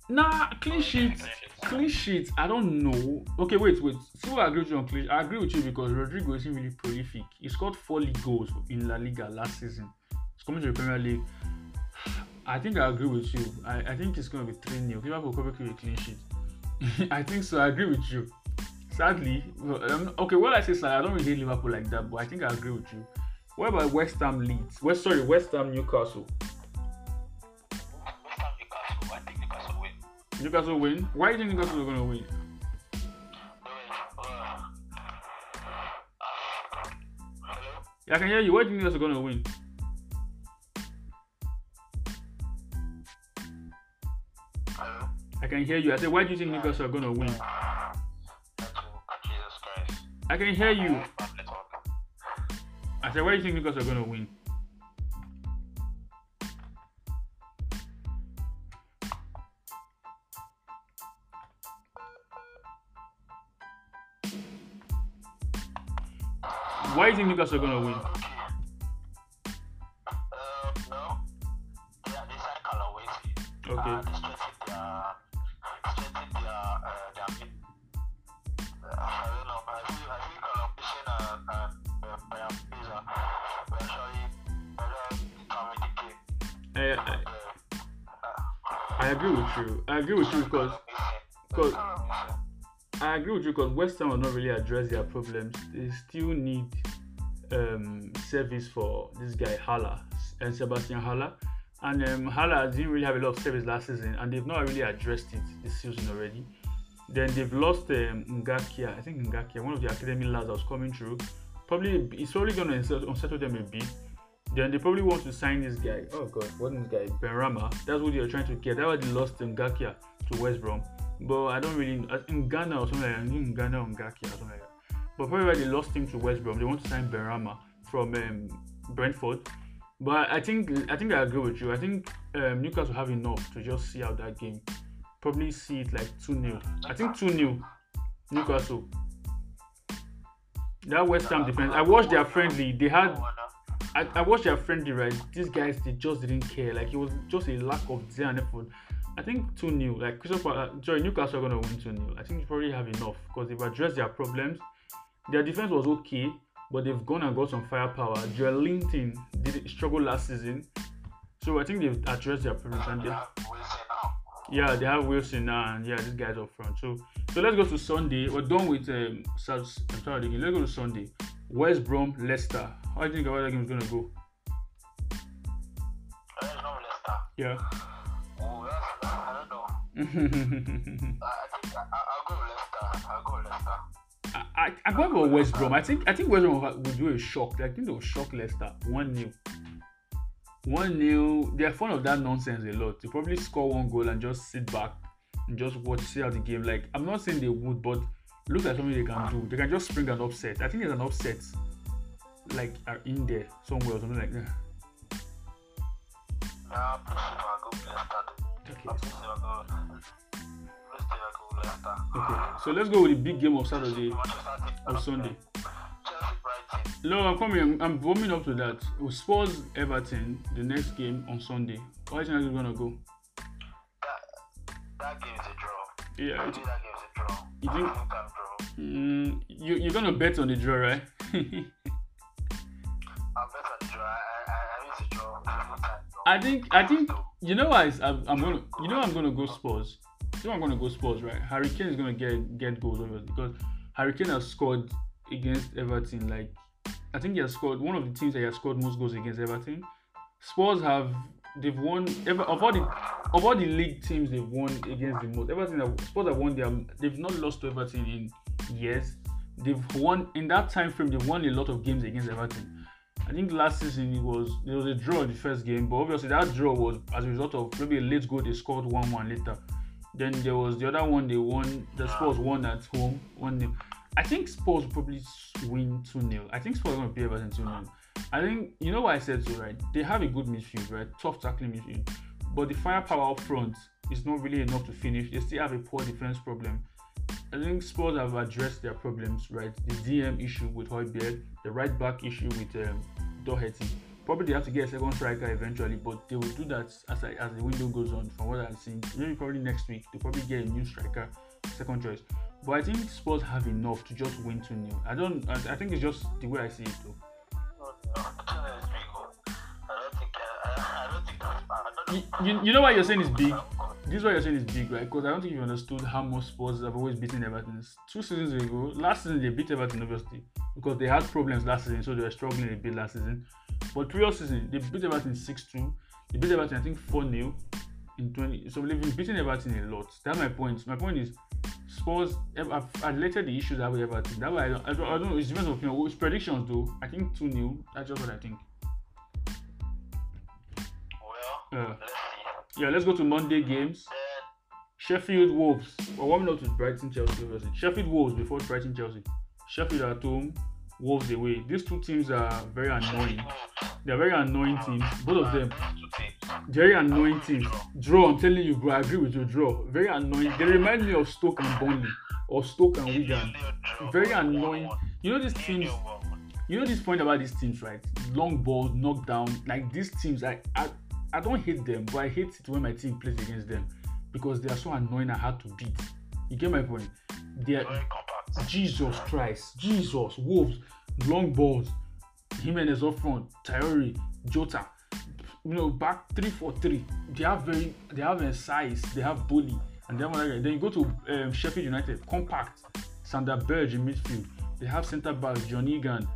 Nah, clean sheet. Clean sheet, I don't know. Okay, wait, wait. See what I agree with you on clean. I agree with you because Rodrigo isn't really prolific. He scored four league goals in La Liga last season. He's coming to the Premier League. I think I agree with you. I, I think it's going to be three nil. Liverpool will probably keep a clean sheet. I think so. I agree with you. Sadly, um, okay, well, I say sadly, I don't really hate Liverpool like that, but I think I agree with you. What about West Ham Leeds? West, sorry, West Ham Newcastle. Newcastle win. Why do you think Newcastle are gonna win? Yeah, I can hear you. Why do you think Newcastle are gonna win? Hello? I can hear you. I said, why do you think Newcastle are gonna win? Jesus Christ. I can hear you. I said, why do you think Newcastle are gonna win? Why do you think Newcastle are going to win? Uh, no. They are inside Kalawesi. Okay. They strengthened their... their... I don't know, but I think Kalawesi and Bayern Pisa were actually better determined the game. I agree with you. I agree with you because... because I agree with you because West Ham will not really address their problems. They still need um, service for this guy Haller and Sebastian Haller, and um, Haller didn't really have a lot of service last season, and they've not really addressed it this season already. Then they've lost um, Ngakia, I think Ngakia, one of the academy lads that was coming through. Probably it's probably going to unsettle them a bit. Then they probably want to sign this guy. Oh God, what is this guy? Benrahma. That's what they are trying to get. That's why they lost Ngakia to West Brom. But I don't really in Ghana or something like that. In Ghana or Ngakia or something like that. But probably they lost him to West Brom. They want to sign Benrahma from um, Brentford. But I think I think I agree with you. I think um, Newcastle have enough to just see out that game. Probably see it like two nil. I think two nil Newcastle. That West Ham defense. I watched their friendly. They had. I, I watched their friendly, right? These guys, they just didn't care. Like, it was just a lack of zeal and effort. I think two nil. Like, Crystal uh, sorry, Newcastle are going to win two nil. I think they probably have enough because they've addressed their problems. Their defense was okay, but they've gone and got some firepower. Joel Linton did struggle last season. So I think they've addressed their problems. And they, yeah, they have Wilson now, and yeah, these guys up front. So so let's go to Sunday. We're done with um, Saturday game. Let's go to Sunday. West Brom, Leicester. How do you think about that game is going to go? West Brom, Leicester? Yeah. Oh, that's, I don't know. I think I, I'll go Leicester. I'll go Leicester. I, I, I'm going to go West Brom. I think I think West Brom will do a shock. I think they'll shock Leicester. one nil. one nil. They're fond of that nonsense a lot. They probably score one goal and just sit back and just watch, see how the game. Like, I'm not saying they would, but look at something they can do. They can just spring an upset. I think there's an upset, like, are in there somewhere or something like that. Yeah, okay. So let's go with the big game of Saturday or Sunday. No, I'm coming. I'm warming up to that. We'll Spurs Everton, the next game on Sunday. How do you think it's gonna go? That, that game is a draw. Yeah, it, that game is a draw. You think? I think that draw. Mm, you you're gonna bet on the draw, right? I bet on the draw. I I I need to draw. I think I think you know why I'm, I'm gonna you know I'm gonna go Spurs. You know I'm gonna go Spurs, right? Harry Kane is gonna get get goals obviously because Harry Kane has scored against Everton. Like, I think he has scored one of the teams that he has scored most goals against Everton. Spurs have they've won ever of all the of all the league teams they've won against the most. Everton have, Spurs have won their they've not lost to Everton in years. They've won in that time frame. They've won a lot of games against Everton. I think last season it was there was a draw in the first game, but obviously that draw was as a result of maybe a late goal. They scored one one later. Then there was the other one they won. The Spurs won at home one nil. I think Spurs will probably win two nil. I think Spurs are going to beat Everton two nil. I think, you know what I said so, right? They have a good midfield, right? Tough tackling midfield. But the firepower up front is not really enough to finish. They still have a poor defense problem. I think Spurs have addressed their problems, right? The D M issue with Højbjerg, the right back issue with um, Doherty. Probably they have to get a second striker eventually, but they will do that as, I, as the window goes on, from what I've seen. Maybe probably next week, they'll probably get a new striker, second choice. But I think Spurs have enough to just win two nil. I don't. I, I think it's just the way I see it, though. You, you, you know why you're saying it's big? This is why you're saying it's big, right? Because I don't think you understood how much Spurs have always beaten Everton. Two seasons ago, last season they beat Everton, obviously, because they had problems last season, so they were struggling a bit last season. But previous season, they beat Everton six two. They beat Everton, I think, four nil in twenty. So they've been beating Everton a lot. That's my point. My point is, Spurs, I've highlighted the issues that we have. That's why I don't, I don't know. It's depends on opinion. It's predictions, though. I think two nil. That's just what I think. Well, uh, let's see. Yeah, let's go to Monday games. Uh, Sheffield Wolves. We're warming up with Brighton, Chelsea. Obviously. Sheffield Wolves before Brighton, Chelsea. Sheffield at home, Wolves away. These two teams are very annoying. They're very annoying teams. Both of them. Very annoying teams. Draw, I'm telling you, bro. I agree with your draw. Very annoying. They remind me of Stoke and Burnley, or Stoke and Wigan. Very annoying. You know these teams. You know this point about these teams, right? Long ball, knockdown. Like these teams, I, I, I don't hate them, but I hate it when my team plays against them because they are so annoying and hard to beat. You get my point? They are. Jesus Christ, Jesus, Wolves, long balls. Jimenez up front, Traore, Jota. You know, back three four three. They have very, they have a size. They have bully, and then like, then you go to um, Sheffield United, compact. Sander Berge in midfield. They have centre back John Egan.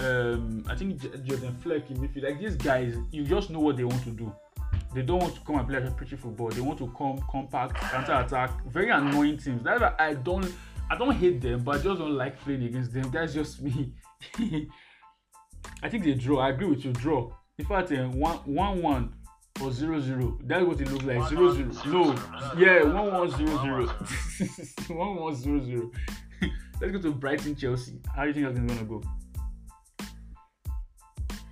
Um, I think Jordan Fleck in midfield. Like these guys, you just know what they want to do. They don't want to come and play pretty football. They want to come compact, counter attack. Very annoying teams. That's why I don't, I don't hate them, but I just don't like playing against them. That's just me. I think they draw. I agree with you. Draw. In fact, uh, one, one, one or zero, zero. That's what it looks like. Zero, zero. No. Yeah, one, one, zero, zero. one, one, zero, zero. Let's go to Brighton, Chelsea. How do you think that's gonna go?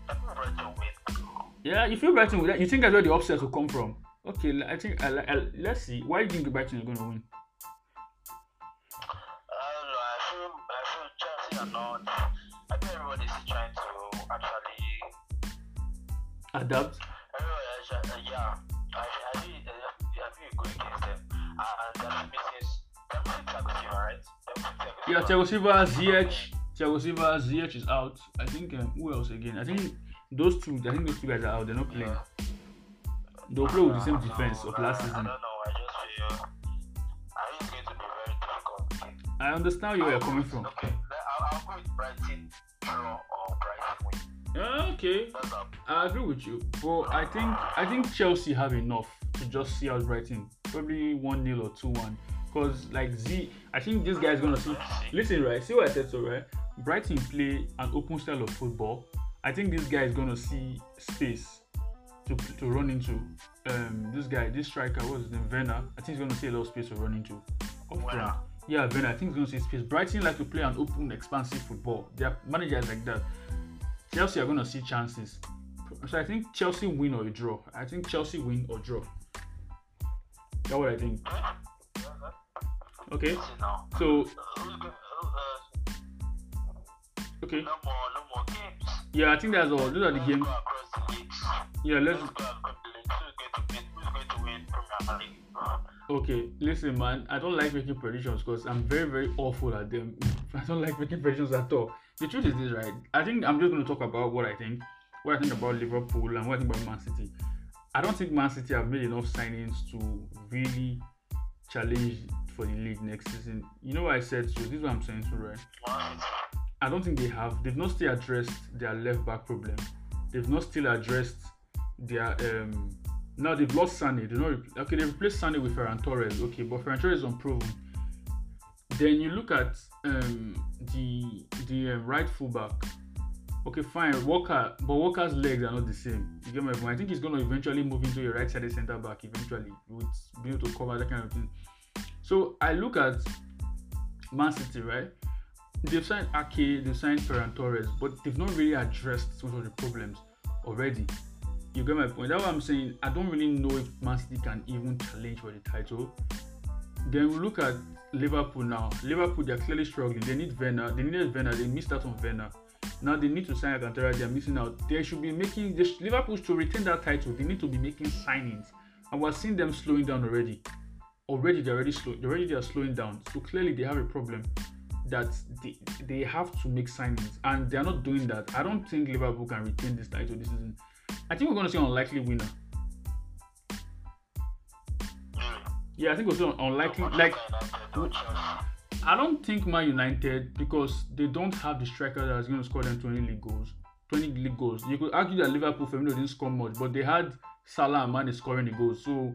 I think Brighton win. Yeah, you feel Brighton with that. You think that's where the upset will come from? Okay, I think. I, I, let's see. Why do you think Brighton is gonna win? I don't know. I feel. I feel Chelsea are not. I think everybody's trying to actually adapt. Everybody, yeah, I I think I think go against them, and that means they're playing Thiago Silva, right? Yeah, Thiago Silva, Ziyech, Thiago Silva, Ziyech is out. I think um, who else again? I think those two. I think those two guys are out. They're not playing. Yeah. They'll play with the same defense of last season. I don't know. I just feel. I think it's going to be very difficult. I understand where you're coming from. Okay, I'll, I'll go with Brighton draw or Brighton win. Okay, I agree with you. But I think I think Chelsea have enough to just see out Brighton. Probably one nil or two one. Cause like Z, I think this guy is gonna see. Listen, right? See what I said, so right? Brighton play an open style of football. I think this guy is gonna see space to to run into. Um, this guy, this striker, what's his name? Werner. I think he's gonna see a lot of space to run into. Werner. Yeah, Werner. I think he's gonna see space. Brighton like to play an open, expansive football. Their manager is like that. Chelsea are gonna see chances. So I think Chelsea win or a draw. I think Chelsea win or draw. That's what I think. Okay. So. Okay. Yeah, I think that's all. Those are the games. Yeah, let's. Okay, listen, man. I don't like making predictions because I'm very, very awful at them. I don't like making predictions at all. The truth is this, right? I think I'm just going to talk about what I think, what I think about Liverpool and what I think about Man City. I don't think Man City have made enough signings to really challenge for the league next season. You know what I said? So this is what I'm saying to, right? I don't think they have. They've not still addressed their left back problem. They've not still addressed their. Um, now they've lost Sané. They not re- okay. They replaced Sané with Ferran Torres. Okay, but Ferran Torres is unproven. Then you look at um, the the uh, right fullback. Okay, fine, Walker, but Walker's legs are not the same. You get my point. I think he's going to eventually move into a right-sided centre back eventually, with being able to cover that kind of thing. So I look at Man City, right? They've signed Ake, they've signed Ferran Torres, but they've not really addressed some of the problems already. You get my point? That's what I'm saying. I don't really know if Man City can even challenge for the title. Then we look at Liverpool now. Liverpool, they're clearly struggling. They need Werner. They needed Werner. They missed out on Werner. Now they need to sign Alcantara. They're missing out. They should be making this. Liverpool to retain that title. They need to be making signings. And we're seeing them slowing down already. Already, they're already slow. Already, they are slowing down. So clearly, they have a problem. That they, they have to make signings and they're not doing that. I don't think Liverpool can retain this title this season. I think we're going to see an unlikely winner. Yeah, I think we'll see an unlikely. Like, I don't think Man United, because they don't have the striker that's going to score them twenty league goals. twenty league goals. You could argue that Liverpool, Firmino didn't score much, but they had Salah and Mane scoring the goals. So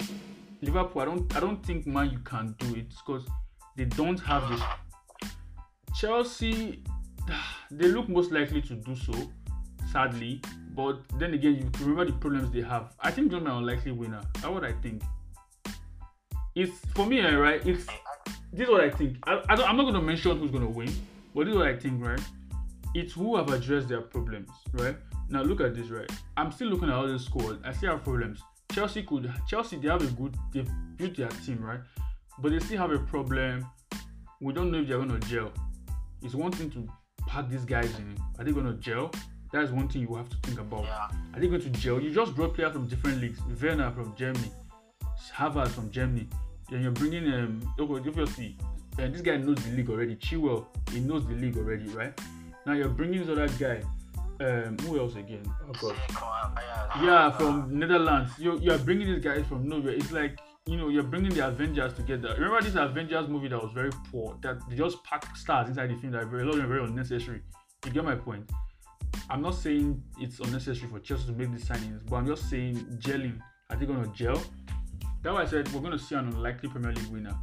Liverpool, I don't, I don't think Man U can do it because they don't have this. Chelsea, they look most likely to do so, sadly. But then again, you remember the problems they have. I think they're an unlikely winner. That's what I think. It's for me, right? It's this is what I think. I, I I'm not going to mention who's going to win, but this is what I think, right? It's who have addressed their problems, right? Now look at this, right? I'm still looking at all the squad. I see our problems. Chelsea could. Chelsea, they have a good. They've built their team, right? But they still have a problem. We don't know if they're going to gel. It's one thing to pack these guys in. Are they going to gel? That's one thing you have to think about. Yeah. Are they going to gel? You just brought players from different leagues. Werner from Germany, Havertz from Germany. Then you're bringing um. Obviously, and this guy knows the league already. Chilwell, he knows the league already, right? Now you're bringing this other guy. Um, who else again? Oh God. Yeah, from Netherlands. You you are bringing these guys from nowhere. It's like. You know, you're bringing the Avengers together. Remember this Avengers movie that was very poor? That they just packed stars inside the film that were a lot of them very unnecessary. You get my point? I'm not saying it's unnecessary for Chelsea to make these signings, but I'm just saying gelling. Are they going to gel? That's why I said we're going to see an unlikely Premier League winner.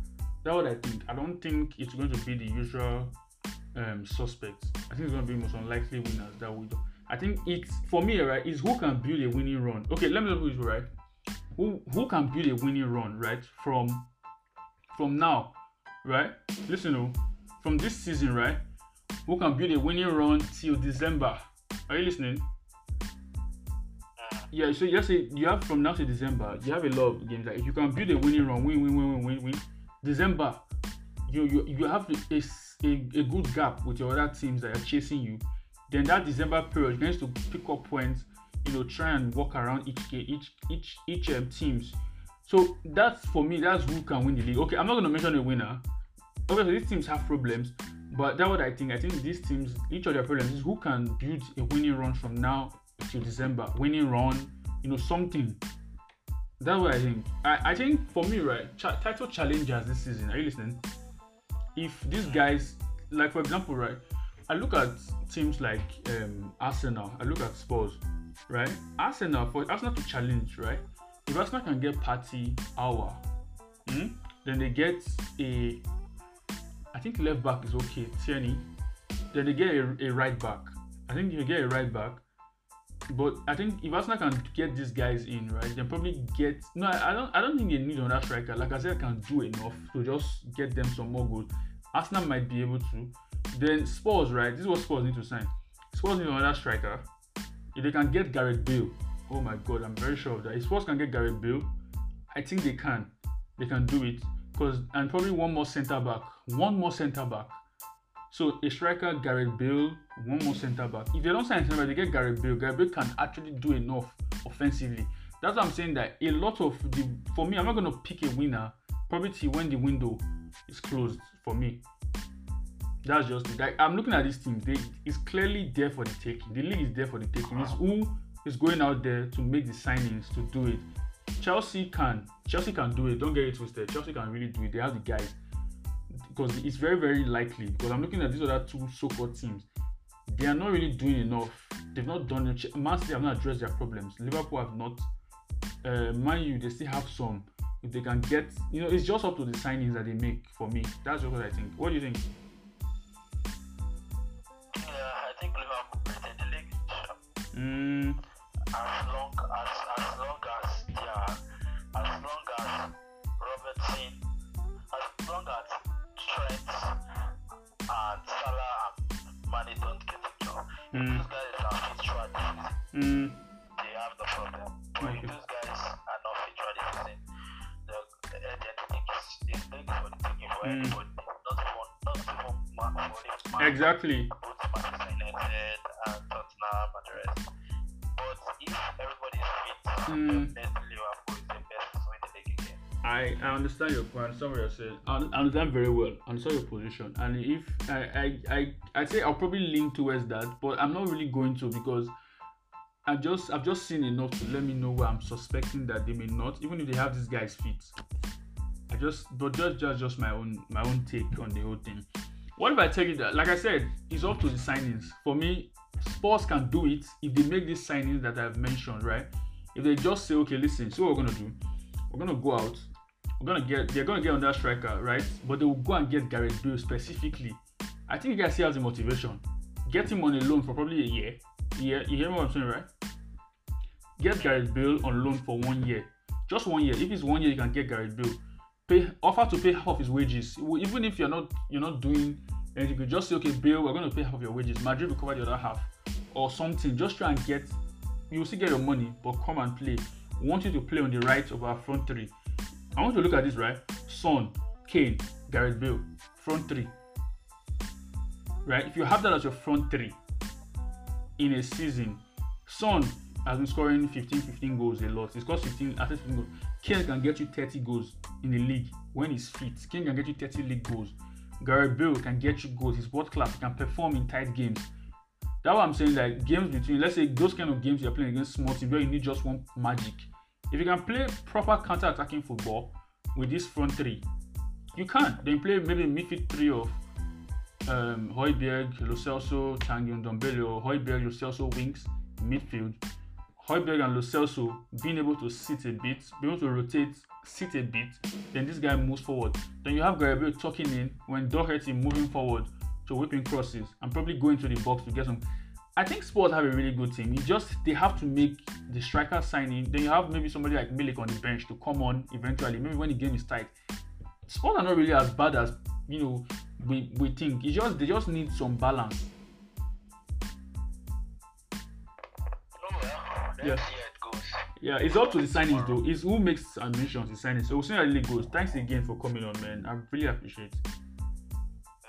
That's what I think. I don't think it's going to be the usual um, suspects. I think it's going to be the most unlikely winners that we do. I think it's, for me, right, is who can build a winning run. Okay, let me look at you, right? Who who can build a winning run, right? From from now, right? Listen, oh, from this season, right? Who can build a winning run till December? Are you listening? Yeah. So you say you have from now to December. You have a lot of games. Like if you can build a winning run, win, win, win, win, win, win. December, you you you have a, a, a good gap with your other teams that are chasing you. Then that December period, you're going to pick up points, you know, try and walk around each each each each um, teams. So that's, for me, that's who can win the league. Okay, I'm not going to mention a winner. Obviously, these teams have problems, but that's what I think. I think these teams, each of their problems is who can build a winning run from now till December. Winning run, you know, something. That's what I think. I, I think for me, right, ch- title challengers this season. Are you listening? If these guys, like for example, right, I look at teams like um, Arsenal. I look at Spurs, right? Arsenal, for Arsenal to challenge, right? If Arsenal can get Partey, Aouar, hmm? then they get a, I think left back is okay, Tierney. Then they get a, a right back. I think you get a right back. But I think if Arsenal can get these guys in, right, they probably get. No, I don't. I don't think they need another striker. Like I said, I can do enough to just get them some more goals. Arsenal might be able to. Then Spurs, right? This is what Spurs need to sign. Spurs need another striker. If they can get Gareth Bale, oh my God, I'm very sure of that. If Spurs can get Gareth Bale, I think they can. They can do it. Cause and probably one more centre back. One more centre back. So a striker, Gareth Bale, one more centre back. If they don't sign a centre back, they get Gareth Bale. Gareth Bale can actually do enough offensively. That's what I'm saying. That a lot of the for me, I'm not gonna pick a winner. Probably till when the window is closed for me. That's just it. Like, I'm looking at these teams. They it's clearly there for the taking. The league is there for the taking. It's who is going out there to make the signings to do it. Chelsea can. Chelsea can do it. Don't get it twisted. Chelsea can really do it. They have the guys. Because it's very, very likely. Because I'm looking at these other two so-called teams. They are not really doing enough. They've not done it. Man City have not addressed their problems. Liverpool have not. Uh, Man U, they still have some. If they can get... You know, it's just up to the signings that they make for me. That's just what I think. What do you think? Yeah, I think Liverpool better the league. Mm. As long as... As long as... Yeah. As long as Robertson... As long as... Trent and Salah and Mane don't get the job. Mm. If those guys are fit throughout the season, mm. they have no problem. But okay. If those guys are not fit throughout the season, the thing is big for the taking for everybody. Not even, not even Mark for him. Exactly. Both Manchester United and Tottenham and the rest. But if everybody is fit, mm. definitely Liverpool is the best to win the league again. I, I understand your point. I understand what you're saying. I understand very well. I understand your position. And if I I I I say I'll probably lean towards that, but I'm not really going to because I've just I've just seen enough to let me know where I'm suspecting that they may not, even if they have these guys fit. I just but just just just my own my own take on the whole thing. What if I tell you that? Like I said, it's up to the signings. For me, Spurs can do it if they make these signings that I've mentioned, right? If they just say, okay, listen, see what we're gonna do. We're gonna go out. We're gonna get, they're gonna get on that striker, right? But they will go and get Gareth Bale specifically. I think you guys still have the motivation. Get him on a loan for probably a year. Yeah, you hear me what I'm saying, right? Get Gareth Bale on loan for one year, just one year. If it's one year, you can get Gareth Bale. Pay offer to pay half of his wages. Even if you're not, you're not doing anything, you just say, okay, Bale, we're gonna pay half of your wages. Madrid will cover the other half or something. Just try and get. You'll still get your money, but come and play. We want you to play on the right of our front three. I want you to look at this, right? Son, Kane, Gareth Bale, front three. Right? If you have that as your front three in a season, Son has been scoring fifteen, fifteen goals a lot. He scores fifteen, at least fifteen goals. Kane can get you thirty goals in the league when he's fit. Kane can get you thirty league goals. Gareth Bale can get you goals. He's world class. He can perform in tight games. That's what I'm saying. Like games between, let's say those kind of games you're playing against small teams where you need just one magic. If you can play proper counter-attacking football with this front three, you can. Then play maybe a midfield three of um, Højbjerg, Lo Celso, Tanguy Ndombele, or Højbjerg, Lo Celso, wings, midfield. Højbjerg and Lo Celso being able to sit a bit, being able to rotate, sit a bit. Then this guy moves forward. Then you have Gareth Bale tucking in when Doherty moving forward to whipping crosses and probably going to the box to get some. I think Spurs have a really good team. You just they have to make the striker signing. Then you have maybe somebody like Milik on the bench to come on eventually. Maybe when the game is tight, Spurs are not really as bad as you know we, we think. It's just they just need some balance. Oh well, yeah. It yeah, it's up to the signings though. It's who makes admissions the signings. So we'll see how the league goes. Thanks again for coming on, man. I really appreciate it.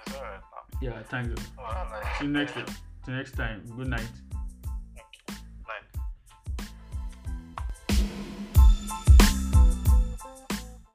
It's alright, man. Yeah, thank you. Well, like, see you next year. Till next time, good night.